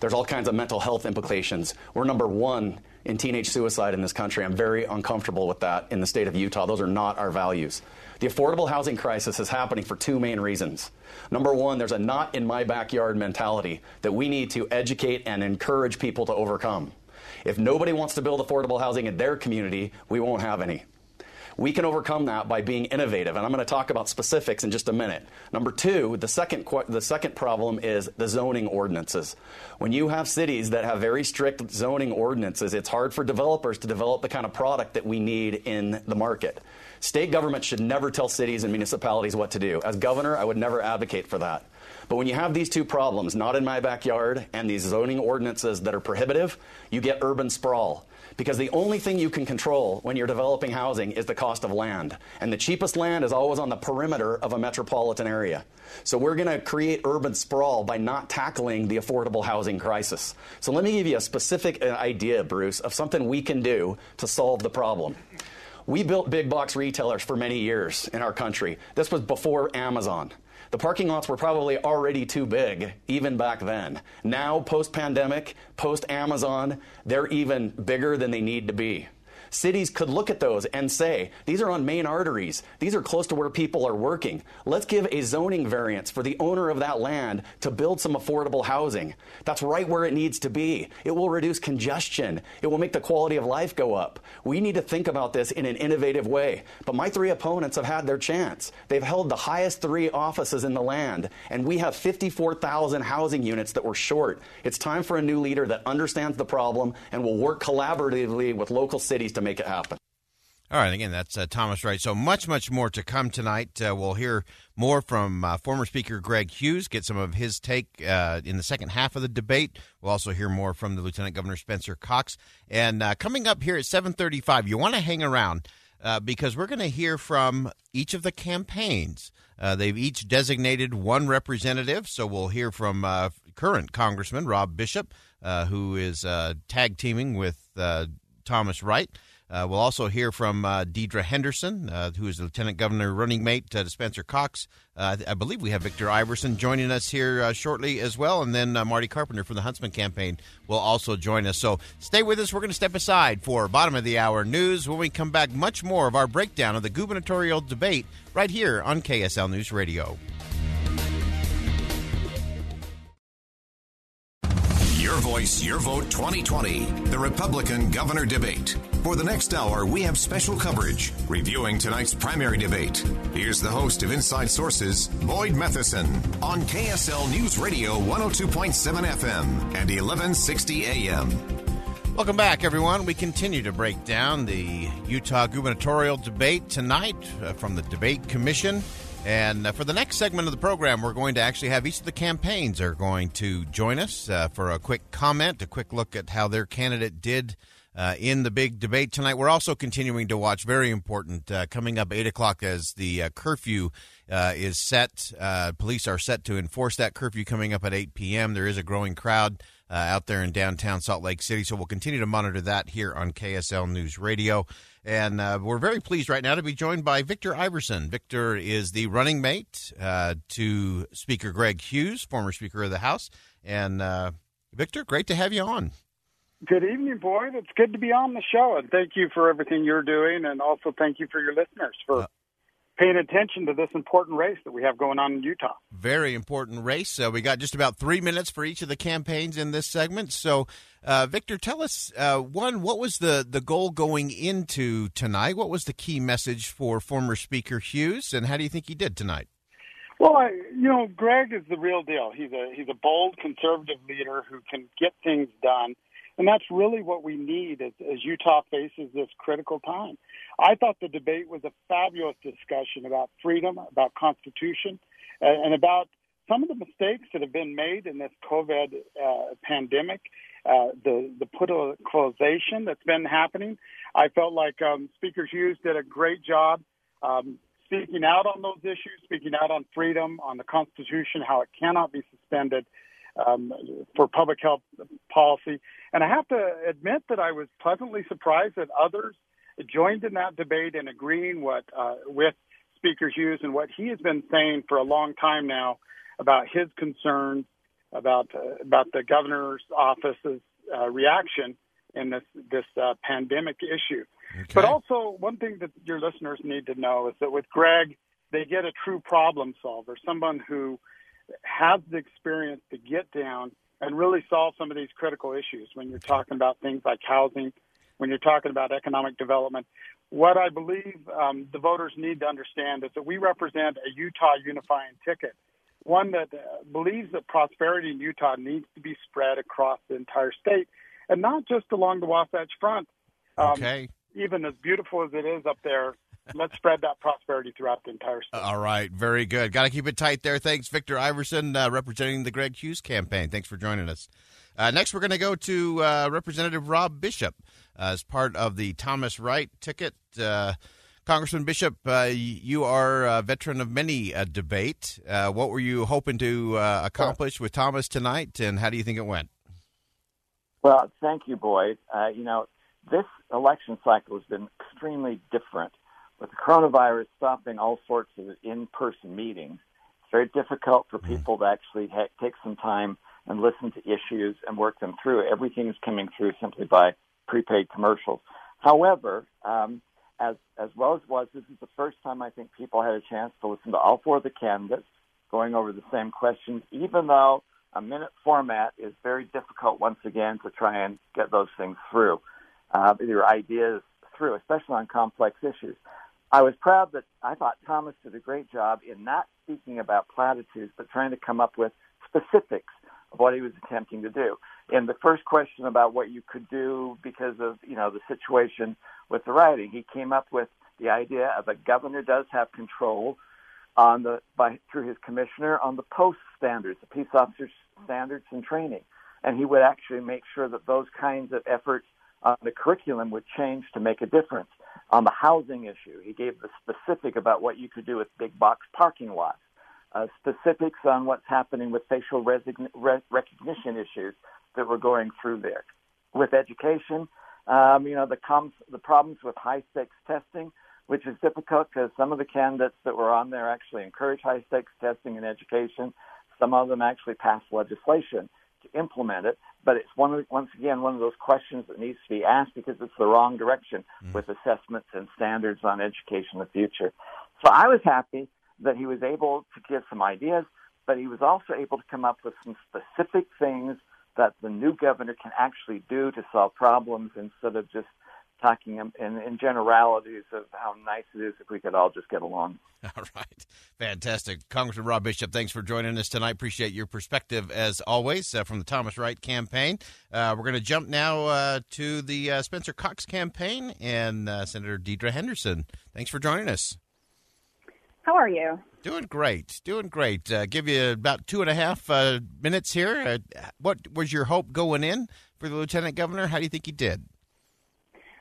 There's all kinds of mental health implications. We're number one in teenage suicide in this country. I'm very uncomfortable with that in the state of Utah. Those are not our values. The affordable housing crisis is happening for two main reasons. Number one, there's a not in my backyard mentality that we need to educate and encourage people to overcome. If nobody wants to build affordable housing in their community, we won't have any. We can overcome that by being innovative, and I'm going to talk about specifics in just a minute. Number two, the second the second problem is the zoning ordinances. When you have cities that have very strict zoning ordinances, it's hard for developers to develop the kind of product that we need in the market. State government should never tell cities and municipalities what to do. As governor, I would never advocate for that. But when you have these two problems, not in my backyard, and these zoning ordinances that are prohibitive, you get urban sprawl. Because the only thing you can control when you're developing housing is the cost of land. And the cheapest land is always on the perimeter of a metropolitan area. So we're going to create urban sprawl by not tackling the affordable housing crisis. So let me give you a specific idea, Bruce, of something we can do to solve the problem. We built big box retailers for many years in our country. This was before Amazon. The parking lots were probably already too big, even back then. Now, post-pandemic, post-Amazon, they're even bigger than they need to be. Cities could look at those and say, these are on main arteries. These are close to where people are working. Let's give a zoning variance for the owner of that land to build some affordable housing. That's right where it needs to be. It will reduce congestion. It will make the quality of life go up. We need to think about this in an innovative way. But my three opponents have had their chance. They've held the highest three offices in the land, and we have fifty-four thousand housing units that were short. It's time for a new leader that understands the problem and will work collaboratively with local cities to to make it happen. All right. Again, that's uh, Thomas Wright. So much, much more to come tonight. Uh, we'll hear more from uh, former Speaker Greg Hughes, get some of his take uh, in the second half of the debate. We'll also hear more from the Lieutenant Governor Spencer Cox. And uh, coming up here at seven thirty-five, you want to hang around uh, because we're going to hear from each of the campaigns. Uh, they've each designated one representative. So we'll hear from uh, current Congressman Rob Bishop, uh, who is uh, tag teaming with uh, Thomas Wright. Uh, we'll also hear from uh, Deidre Henderson, uh, who is the Lieutenant Governor running mate uh, to Spencer Cox. Uh, I believe we have Victor Iverson joining us here uh, shortly as well. And then uh, Marty Carpenter from the Huntsman campaign will also join us. So stay with us. We're going to step aside for bottom of the hour news. When we come back, much more of our breakdown of the gubernatorial debate right here on K S L News Radio. voice, your vote twenty twenty, the Republican governor debate. For the next hour, we have special coverage reviewing tonight's primary debate. Here's the host of Inside Sources, Boyd Matheson, on K S L News Radio one oh two point seven F M and eleven sixty A M. Welcome back, everyone. We continue to break down the Utah gubernatorial debate tonight uh, from the Debate Commission. And uh, for the next segment of the program, we're going to actually have each of the campaigns are going to join us uh, for a quick comment, a quick look at how their candidate did uh, in the big debate tonight. We're also continuing to watch, very important, uh, coming up eight o'clock as the uh, curfew uh, is set. Uh, police are set to enforce that curfew coming up at eight p.m. There is a growing crowd Uh, out there in downtown Salt Lake City. So we'll continue to monitor that here on K S L News Radio. And uh, we're very pleased right now to be joined by Victor Iverson. Victor is the running mate uh, to Speaker Greg Hughes, former Speaker of the House. And uh, Victor, great to have you on. Good evening, Boyd. It's good to be on the show. And thank you for everything you're doing. And also thank you for your listeners for uh- paying attention to this important race that we have going on in Utah. Very important race. So we got just about three minutes for each of the campaigns in this segment. So, uh, Victor, tell us, uh, one, what was the, the goal going into tonight? What was the key message for former Speaker Hughes, and how do you think he did tonight? Well, I, you know, Greg is the real deal. He's a, he's a bold, conservative leader who can get things done. And that's really what we need as, as Utah faces this critical time. I thought the debate was a fabulous discussion about freedom, about Constitution, and, and about some of the mistakes that have been made in this COVID uh, pandemic, uh, the, the politicalization that's been happening. I felt like um, Speaker Hughes did a great job um, speaking out on those issues, speaking out on freedom, on the Constitution, how it cannot be suspended, Um, for public health policy. And I have to admit that I was pleasantly surprised that others joined in that debate in agreeing what, uh, with Speaker Hughes and what he has been saying for a long time now about his concerns about uh, about the governor's office's uh, reaction in this, this uh, pandemic issue. Okay. But also, one thing that your listeners need to know is that with Greg, they get a true problem solver, someone who have the experience to get down and really solve some of these critical issues when you're talking about things like housing, when you're talking about economic development. What I believe um, the voters need to understand is that we represent a Utah unifying ticket, one that uh, believes that prosperity in Utah needs to be spread across the entire state and not just along the Wasatch Front. Um, okay. Even as beautiful as it is up there, let's spread that prosperity throughout the entire state. All right. Very good. Got to keep it tight there. Thanks, Victor Iverson, uh, representing the Greg Hughes campaign. Thanks for joining us. Uh, next, we're going to go to uh, Representative Rob Bishop uh, as part of the Thomas Wright ticket. Uh, Congressman Bishop, uh, you are a veteran of many a debate. Uh, what were you hoping to uh, accomplish with Thomas tonight, and how do you think it went? Well, thank you, Boyd. Uh, you know, this election cycle has been extremely different. With the coronavirus stopping all sorts of in-person meetings, it's very difficult for people to actually ha- take some time and listen to issues and work them through. Everything is coming through simply by prepaid commercials. However, um, as as well as was, this is the first time I think people had a chance to listen to all four of the candidates going over the same questions, even though a minute format is very difficult once again to try and get those things through, uh, your ideas through, especially on complex issues. I was proud that I thought Thomas did a great job in not speaking about platitudes, but trying to come up with specifics of what he was attempting to do. In the first question about what you could do because of, you know, the situation with the rioting, he came up with the idea of a governor does have control on the by through his commissioner on the post standards, the Peace Officer Standards and Training, and he would actually make sure that those kinds of efforts on the curriculum would change to make a difference. On the housing issue, he gave the specific about what you could do with big box parking lots, uh, specifics on what's happening with facial resign- re- recognition issues that were going through there. With education, um, you know, the, com- the problems with high-stakes testing, which is difficult because some of the candidates that were on there actually encourage high-stakes testing in education. Some of them actually pass legislation to implement it, but it's one of, once again one of those questions that needs to be asked because it's the wrong direction mm. with assessments and standards on education in the future. So I was happy that he was able to give some ideas, but he was also able to come up with some specific things that the new governor can actually do to solve problems instead of just talking in, in generalities of how nice it is if we could all just get along. All right. Fantastic. Congressman Rob Bishop, thanks for joining us tonight. Appreciate your perspective, as always, uh, from the Thomas Wright campaign. Uh, we're going to jump now uh, to the uh, Spencer Cox campaign and uh, Senator Deidre Henderson. Thanks for joining us. How are you? Doing great. Doing great. Uh, give you about two and a half uh, minutes here. Uh, what was your hope going in for the lieutenant governor? How do you think he did?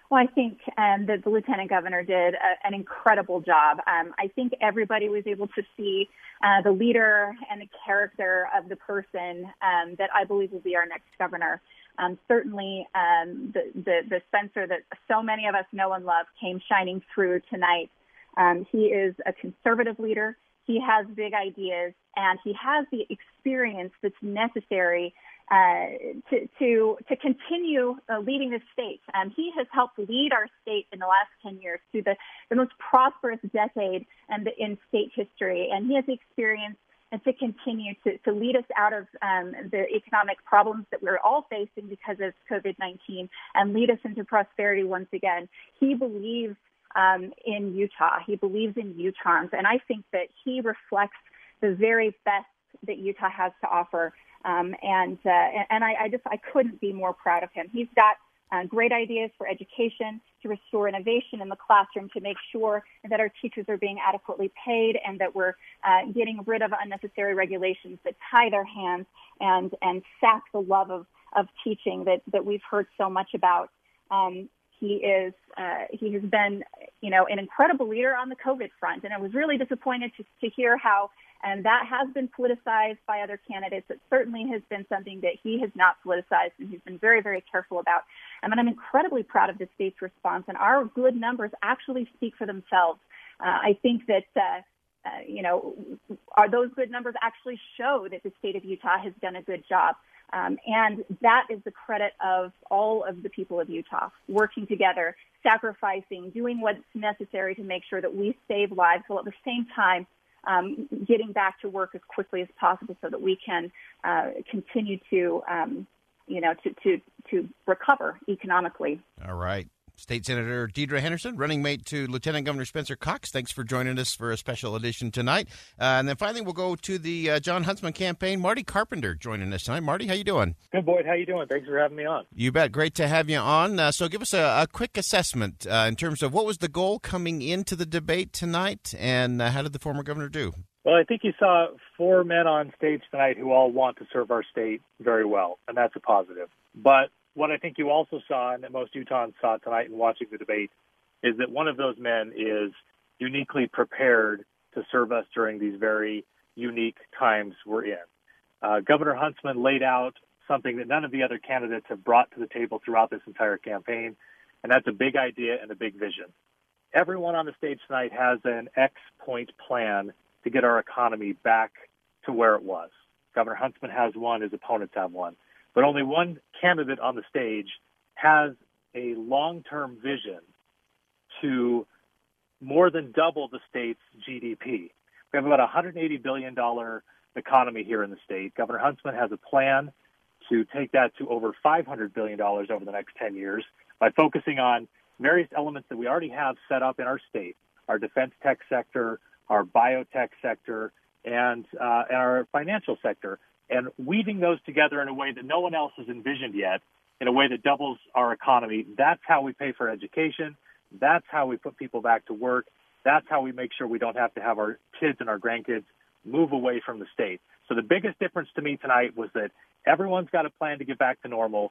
Well, I think um, that the lieutenant governor did a, an incredible job. Um, I think everybody was able to see uh, the leader and the character of the person um, that I believe will be our next governor. Um, certainly, um, the, the, the Spencer that so many of us know and love came shining through tonight. Um, he is a conservative leader. He has big ideas, and he has the experience that's necessary Uh, to, to to continue uh, leading the state. Um, he has helped lead our state in the last ten years through the, the most prosperous decade and the, in state history. And he has the experience and to continue to, to lead us out of um, the economic problems that we're all facing because of COVID nineteen and lead us into prosperity once again. He believes um, in Utah. He believes in Utahns. And I think that he reflects the very best that Utah has to offer. Um, and uh, and I, I just I couldn't be more proud of him. He's got uh, great ideas for education, to restore innovation in the classroom, to make sure that our teachers are being adequately paid and that we're uh, getting rid of unnecessary regulations that tie their hands and and sap the love of, of teaching that, that we've heard so much about. Um, he is uh, he has been, you know, an incredible leader on the COVID front, and I was really disappointed to, to hear how. And that has been politicized by other candidates. It certainly has been something that he has not politicized, and he's been very, very careful about. I mean, I'm incredibly proud of the state's response, and our good numbers actually speak for themselves. Uh, I think that, uh, uh, you know, are those good numbers actually show that the state of Utah has done a good job. Um, and that is the credit of all of the people of Utah working together, sacrificing, doing what's necessary to make sure that we save lives while at the same time Um, getting back to work as quickly as possible so that we can uh, continue to, um, you know, to, to, to recover economically. All right. State Senator Deidre Henderson, running mate to Lieutenant Governor Spencer Cox. Thanks for joining us for a special edition tonight. Uh, and then finally, we'll go to the uh, Jon Huntsman campaign. Marty Carpenter joining us tonight. Marty, how you doing? Good, Boyd. How you doing? Thanks for having me on. You bet. Great to have you on. Uh, so give us a, a quick assessment uh, in terms of what was the goal coming into the debate tonight, and uh, how did the former governor do? Well, I think you saw four men on stage tonight who all want to serve our state very well, and that's a positive. But what I think you also saw, and that most Utahns saw tonight in watching the debate, is that one of those men is uniquely prepared to serve us during these very unique times we're in. Uh, Governor Huntsman laid out something that none of the other candidates have brought to the table throughout this entire campaign, and that's a big idea and a big vision. Everyone on the stage tonight has an X-point plan to get our economy back to where it was. Governor Huntsman has one, his opponents have one. But only one candidate on the stage has a long-term vision to more than double the state's G D P. We have about a one hundred eighty billion dollars economy here in the state. Governor Huntsman has a plan to take that to over five hundred billion dollars over the next ten years by focusing on various elements that we already have set up in our state, our defense tech sector, our biotech sector, and, uh, and our financial sector, and weaving those together in a way that no one else has envisioned yet, in a way that doubles our economy. That's how we pay for education. That's how we put people back to work. That's how we make sure we don't have to have our kids and our grandkids move away from the state. So the biggest difference to me tonight was that everyone's got a plan to get back to normal.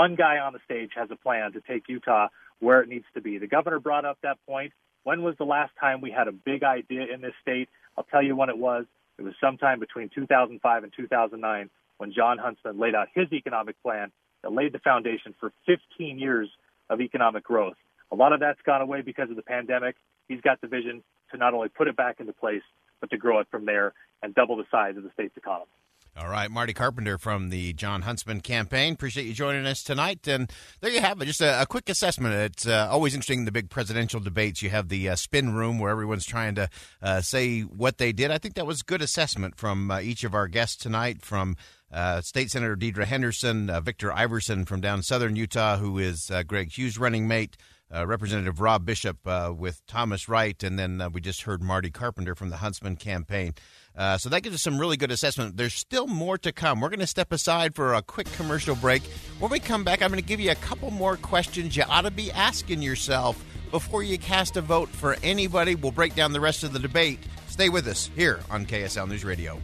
One guy on the stage has a plan to take Utah where it needs to be. The governor brought up that point. When was the last time we had a big idea in this state? I'll tell you when it was. It was sometime between two thousand five and two thousand nine when Jon Huntsman laid out his economic plan that laid the foundation for fifteen years of economic growth. A lot of that's gone away because of the pandemic. He's got the vision to not only put it back into place, but to grow it from there and double the size of the state's economy. All right, Marty Carpenter from the Jon Huntsman campaign. Appreciate you joining us tonight. And there you have it, just a, a quick assessment. It's uh, always interesting, the big presidential debates. You have the uh, spin room where everyone's trying to uh, say what they did. I think that was good assessment from uh, each of our guests tonight, from Uh, State Senator Deidre Henderson, uh, Victor Iverson from down southern Utah, who is uh, Greg Hughes' running mate, uh, Representative Rob Bishop uh, with Thomas Wright, and then uh, we just heard Marty Carpenter from the Huntsman campaign. Uh, so that gives us some really good assessment. There's still more to come. We're going to step aside for a quick commercial break. When we come back, I'm going to give you a couple more questions you ought to be asking yourself before you cast a vote for anybody. We'll break down the rest of the debate. Stay with us here on K S L News Radio.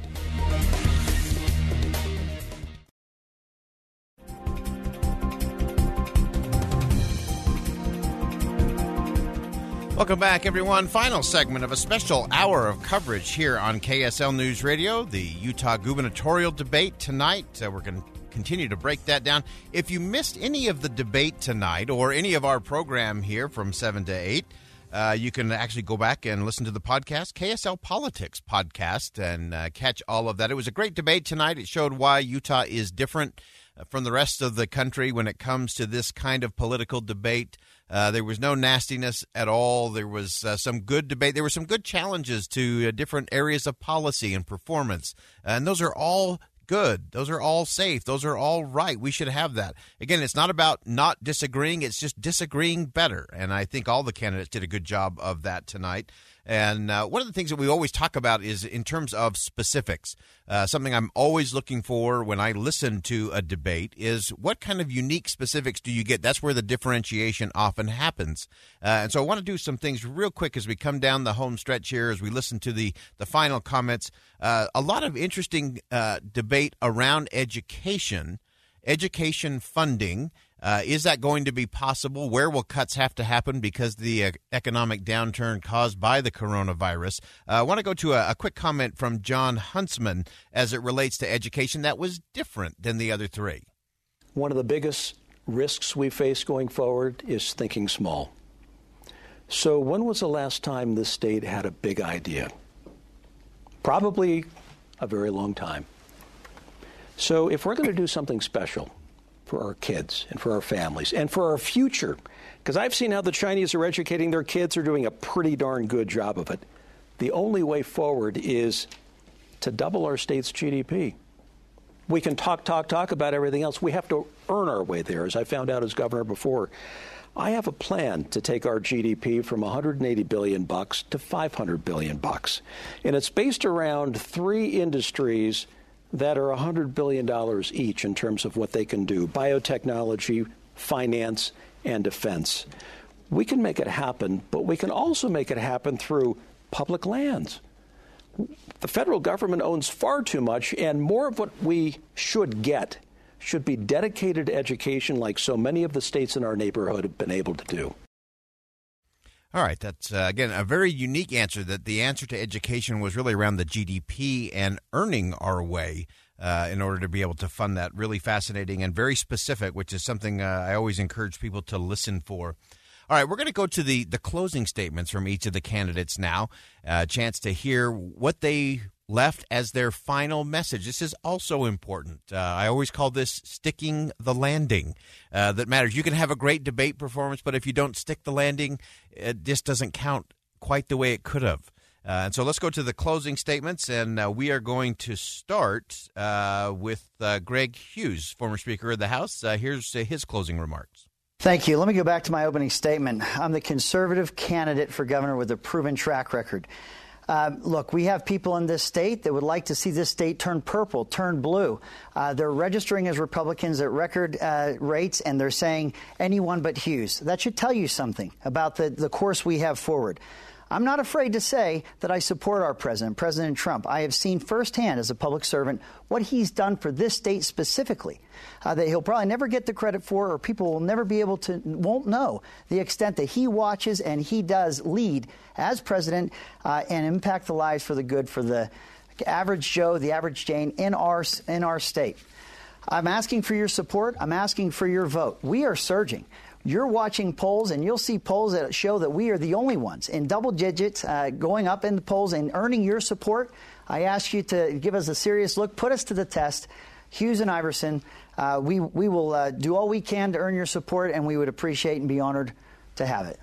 Welcome back, everyone. Final segment of a special hour of coverage here on K S L News Radio, the Utah gubernatorial debate tonight. Uh, we're going to continue to break that down. If you missed any of the debate tonight or any of our program here from seven to eight, uh, you can actually go back and listen to the podcast, K S L Politics Podcast, and uh, catch all of that. It was a great debate tonight. It showed why Utah is different from the rest of the country when it comes to this kind of political debate. Uh, there was no nastiness at all. There was uh, some good debate. There were some good challenges to uh, different areas of policy and performance. And those are all good. Those are all safe. Those are all right. We should have that. Again, it's not about not disagreeing. It's just disagreeing better. And I think all the candidates did a good job of that tonight. And uh, one of the things that we always talk about is in terms of specifics. Uh, something I'm always looking for when I listen to a debate is what kind of unique specifics do you get? That's where the differentiation often happens. Uh, and so I want to do some things real quick as we come down the home stretch here, as we listen to the, the final comments. Uh, a lot of interesting uh, debate around education, education funding. Uh, is that going to be possible? Where will cuts have to happen because the uh, economic downturn caused by the coronavirus? Uh, I want to go to a, a quick comment from Jon Huntsman as it relates to education that was different than the other three. One of the biggest risks we face going forward is thinking small. So when was the last time this state had a big idea? Probably a very long time. So if we're going to do something special for our kids and for our families and for our future, because I've seen how the Chinese are educating their kids, are doing a pretty darn good job of it. The only way forward is to double our state's G D P. We can talk, talk, talk about everything else. We have to earn our way there, as I found out as governor before. I have a plan to take our G D P from one hundred eighty billion bucks to five hundred billion bucks. And it's based around three industries that are one hundred billion dollars each in terms of what they can do: biotechnology, finance, and defense. We can make it happen, but we can also make it happen through public lands. The federal government owns far too much, and more of what we should get should be dedicated to education, like so many of the states in our neighborhood have been able to do. All right. That's, uh, again, a very unique answer, that the answer to education was really around the G D P and earning our way uh, in order to be able to fund that. Really fascinating and very specific, which is something uh, I always encourage people to listen for. All right. We're going to go to the, the closing statements from each of the candidates now, a chance to hear what they left as their final message. This is also important. Uh, I always call this sticking the landing. Uh, that matters. You can have a great debate performance, but if you don't stick the landing, it just doesn't count quite the way it could have. Uh, and so let's go to the closing statements, and uh, we are going to start uh, with uh, Greg Hughes, former Speaker of the House. Uh, here's uh, his closing remarks. Thank you. Let me go back to my opening statement. I'm the conservative candidate for governor with a proven track record. Uh, look, we have people in this state that would like to see this state turn purple, turn blue. Uh, they're registering as Republicans at record uh, rates, and they're saying anyone but Hughes. That should tell you something about the, the course we have forward. I'm not afraid to say that I support our president, President Trump. I have seen firsthand as a public servant what he's done for this state specifically, uh, that he'll probably never get the credit for, or people will never be able to, won't know the extent that he watches and he does lead as president uh, and impact the lives for the good for the average Joe, the average Jane in our in our state. I'm asking for your support. I'm asking for your vote. We are surging. You're watching polls, and you'll see polls that show that we are the only ones in double digits uh, going up in the polls and earning your support. I ask you to give us a serious look, put us to the test. Hughes and Iverson, uh, we, we will uh, do all we can to earn your support, and we would appreciate and be honored to have it.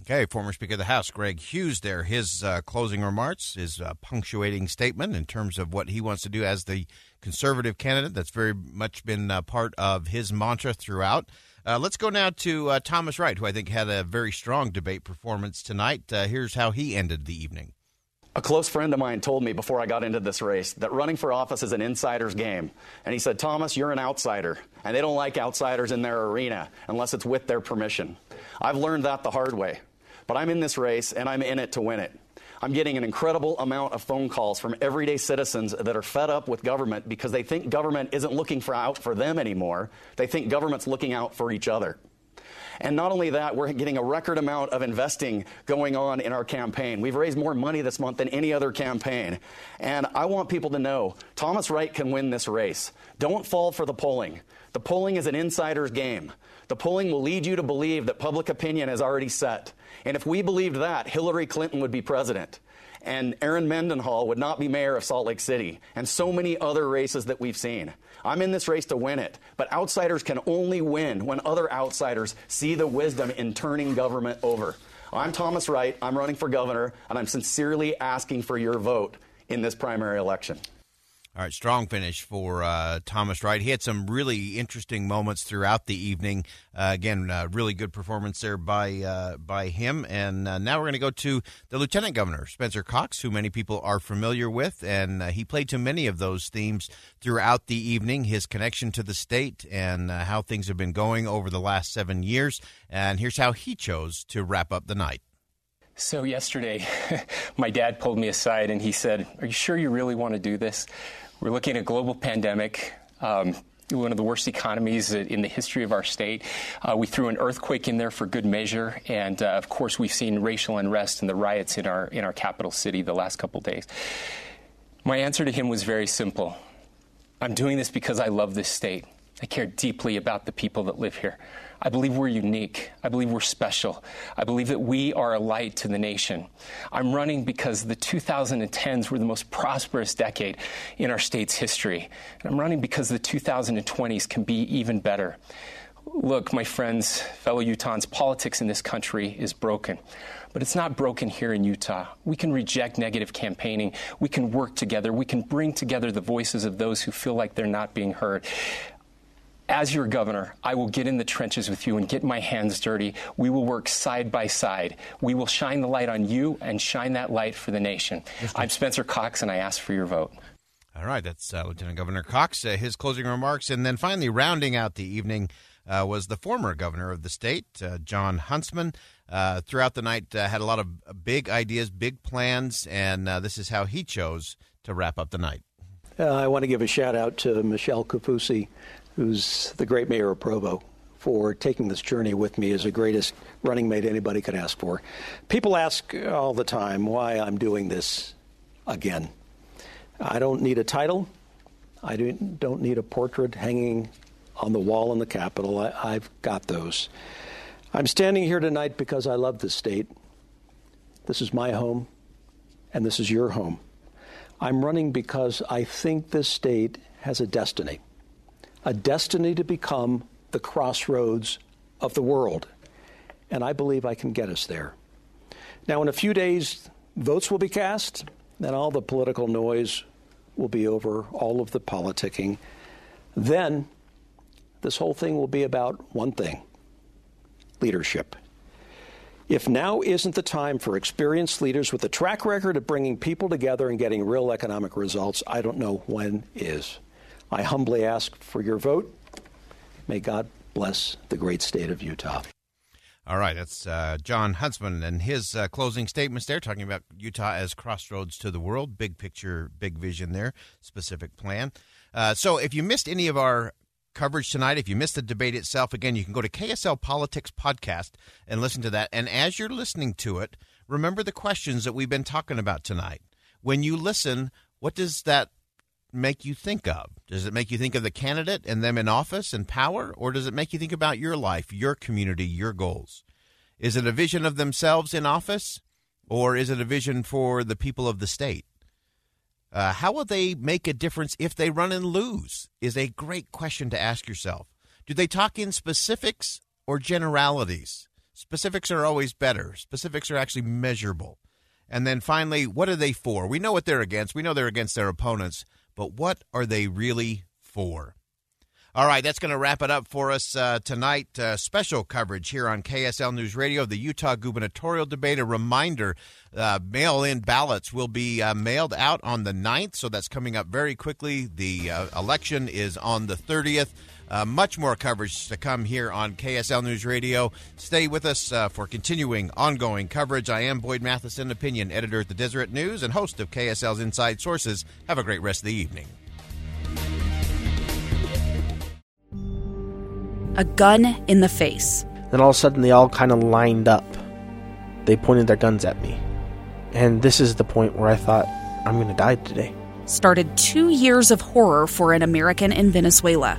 Okay, former Speaker of the House, Greg Hughes there. His uh, closing remarks, his uh, punctuating statement in terms of what he wants to do as the conservative candidate. That's very much been uh, part of his mantra throughout. Uh, let's go now to uh, Thomas Wright, who I think had a very strong debate performance tonight. Uh, here's how he ended the evening. A close friend of mine told me before I got into this race that running for office is an insider's game. And he said, Thomas, you're an outsider, and they don't like outsiders in their arena unless it's with their permission. I've learned that the hard way, but I'm in this race and I'm in it to win it. I'm getting an incredible amount of phone calls from everyday citizens that are fed up with government because they think government isn't looking for out for them anymore. They think government's looking out for each other. And not only that, we're getting a record amount of investing going on in our campaign. We've raised more money this month than any other campaign. And I want people to know Thomas Wright can win this race. Don't fall for the polling. The polling is an insider's game. The polling will lead you to believe that public opinion is already set. And if we believed that, Hillary Clinton would be president. And Aaron Mendenhall would not be mayor of Salt Lake City, and so many other races that we've seen. I'm in this race to win it, but outsiders can only win when other outsiders see the wisdom in turning government over. I'm Thomas Wright, I'm running for governor, and I'm sincerely asking for your vote in this primary election. All right, strong finish for uh, Thomas Wright. He had some really interesting moments throughout the evening. Uh, again, uh, really good performance there by uh, by him. And uh, now we're going to go to the Lieutenant Governor, Spencer Cox, who many people are familiar with. And uh, he played to many of those themes throughout the evening, his connection to the state and uh, how things have been going over the last seven years. And here's how he chose to wrap up the night. So yesterday, my dad pulled me aside and he said, "Are you sure you really want to do this? We're looking at a global pandemic, um, one of the worst economies in the history of our state. Uh, we threw an earthquake in there for good measure. And, uh, of course, we've seen racial unrest and the riots in our in our capital city the last couple days." My answer to him was very simple. I'm doing this because I love this state. I care deeply about the people that live here. I believe we're unique. I believe we're special. I believe that we are a light to the nation. I'm running because the two thousand tens were the most prosperous decade in our state's history. And I'm running because the two thousand twenties can be even better. Look, my friends, fellow Utahns, politics in this country is broken. But it's not broken here in Utah. We can reject negative campaigning. We can work together. We can bring together the voices of those who feel like they're not being heard. As your governor, I will get in the trenches with you and get my hands dirty. We will work side by side. We will shine the light on you and shine that light for the nation. I'm Spencer Cox, and I ask for your vote. All right. That's uh, Lieutenant Governor Cox, uh, his closing remarks. And then finally, rounding out the evening uh, was the former governor of the state, uh, Jon Huntsman. Uh, throughout the night, uh, had a lot of big ideas, big plans, and uh, this is how he chose to wrap up the night. Uh, I want to give a shout-out to Michelle Kapusi, who's the great mayor of Provo, for taking this journey with me as the greatest running mate anybody could ask for. People ask all the time why I'm doing this again. I don't need a title. I don't need a portrait hanging on the wall in the Capitol. I, I've got those. I'm standing here tonight because I love this state. This is my home, and this is your home. I'm running because I think this state has a destiny. A destiny to become the crossroads of the world. And I believe I can get us there. Now, in a few days, votes will be cast, and all the political noise will be over, all of the politicking. Then, this whole thing will be about one thing: leadership. If now isn't the time for experienced leaders with a track record of bringing people together and getting real economic results, I don't know when is. I humbly ask for your vote. May God bless the great state of Utah. All right, that's uh, Jon Huntsman and his uh, closing statements there, talking about Utah as crossroads to the world. Big picture, big vision there, specific plan. Uh, so if you missed any of our coverage tonight, if you missed the debate itself, again, you can go to K S L Politics Podcast and listen to that. And as you're listening to it, remember the questions that we've been talking about tonight. When you listen, what does that make you think of? Does it make you think of the candidate and them in office and power, or does it make you think about your life, your community, your goals? Is it a vision of themselves in office, or is it a vision for the people of the state? Uh, how will they make a difference if they run and lose is a great question to ask yourself. Do they talk in specifics or generalities? Specifics are always better. Specifics are actually measurable. And then finally, what are they for? We know what they're against. We know they're against their opponents. but what are they really for? All right, that's going to wrap it up for us uh, tonight. Uh, special coverage here on K S L News Radio of the Utah gubernatorial debate. A reminder, uh, mail-in ballots will be uh, mailed out on the ninth, so that's coming up very quickly. The uh, election is on the thirtieth. Uh, much more coverage to come here on K S L News Radio. Stay with us uh, for continuing, ongoing coverage. I am Boyd Matheson, opinion editor at the Deseret News and host of K S L's Inside Sources. Have a great rest of the evening. A gun in the face. Then all of a sudden they all kind of lined up. They pointed their guns at me. And this is the point where I thought, I'm going to die today. Started two years of horror for an American in Venezuela.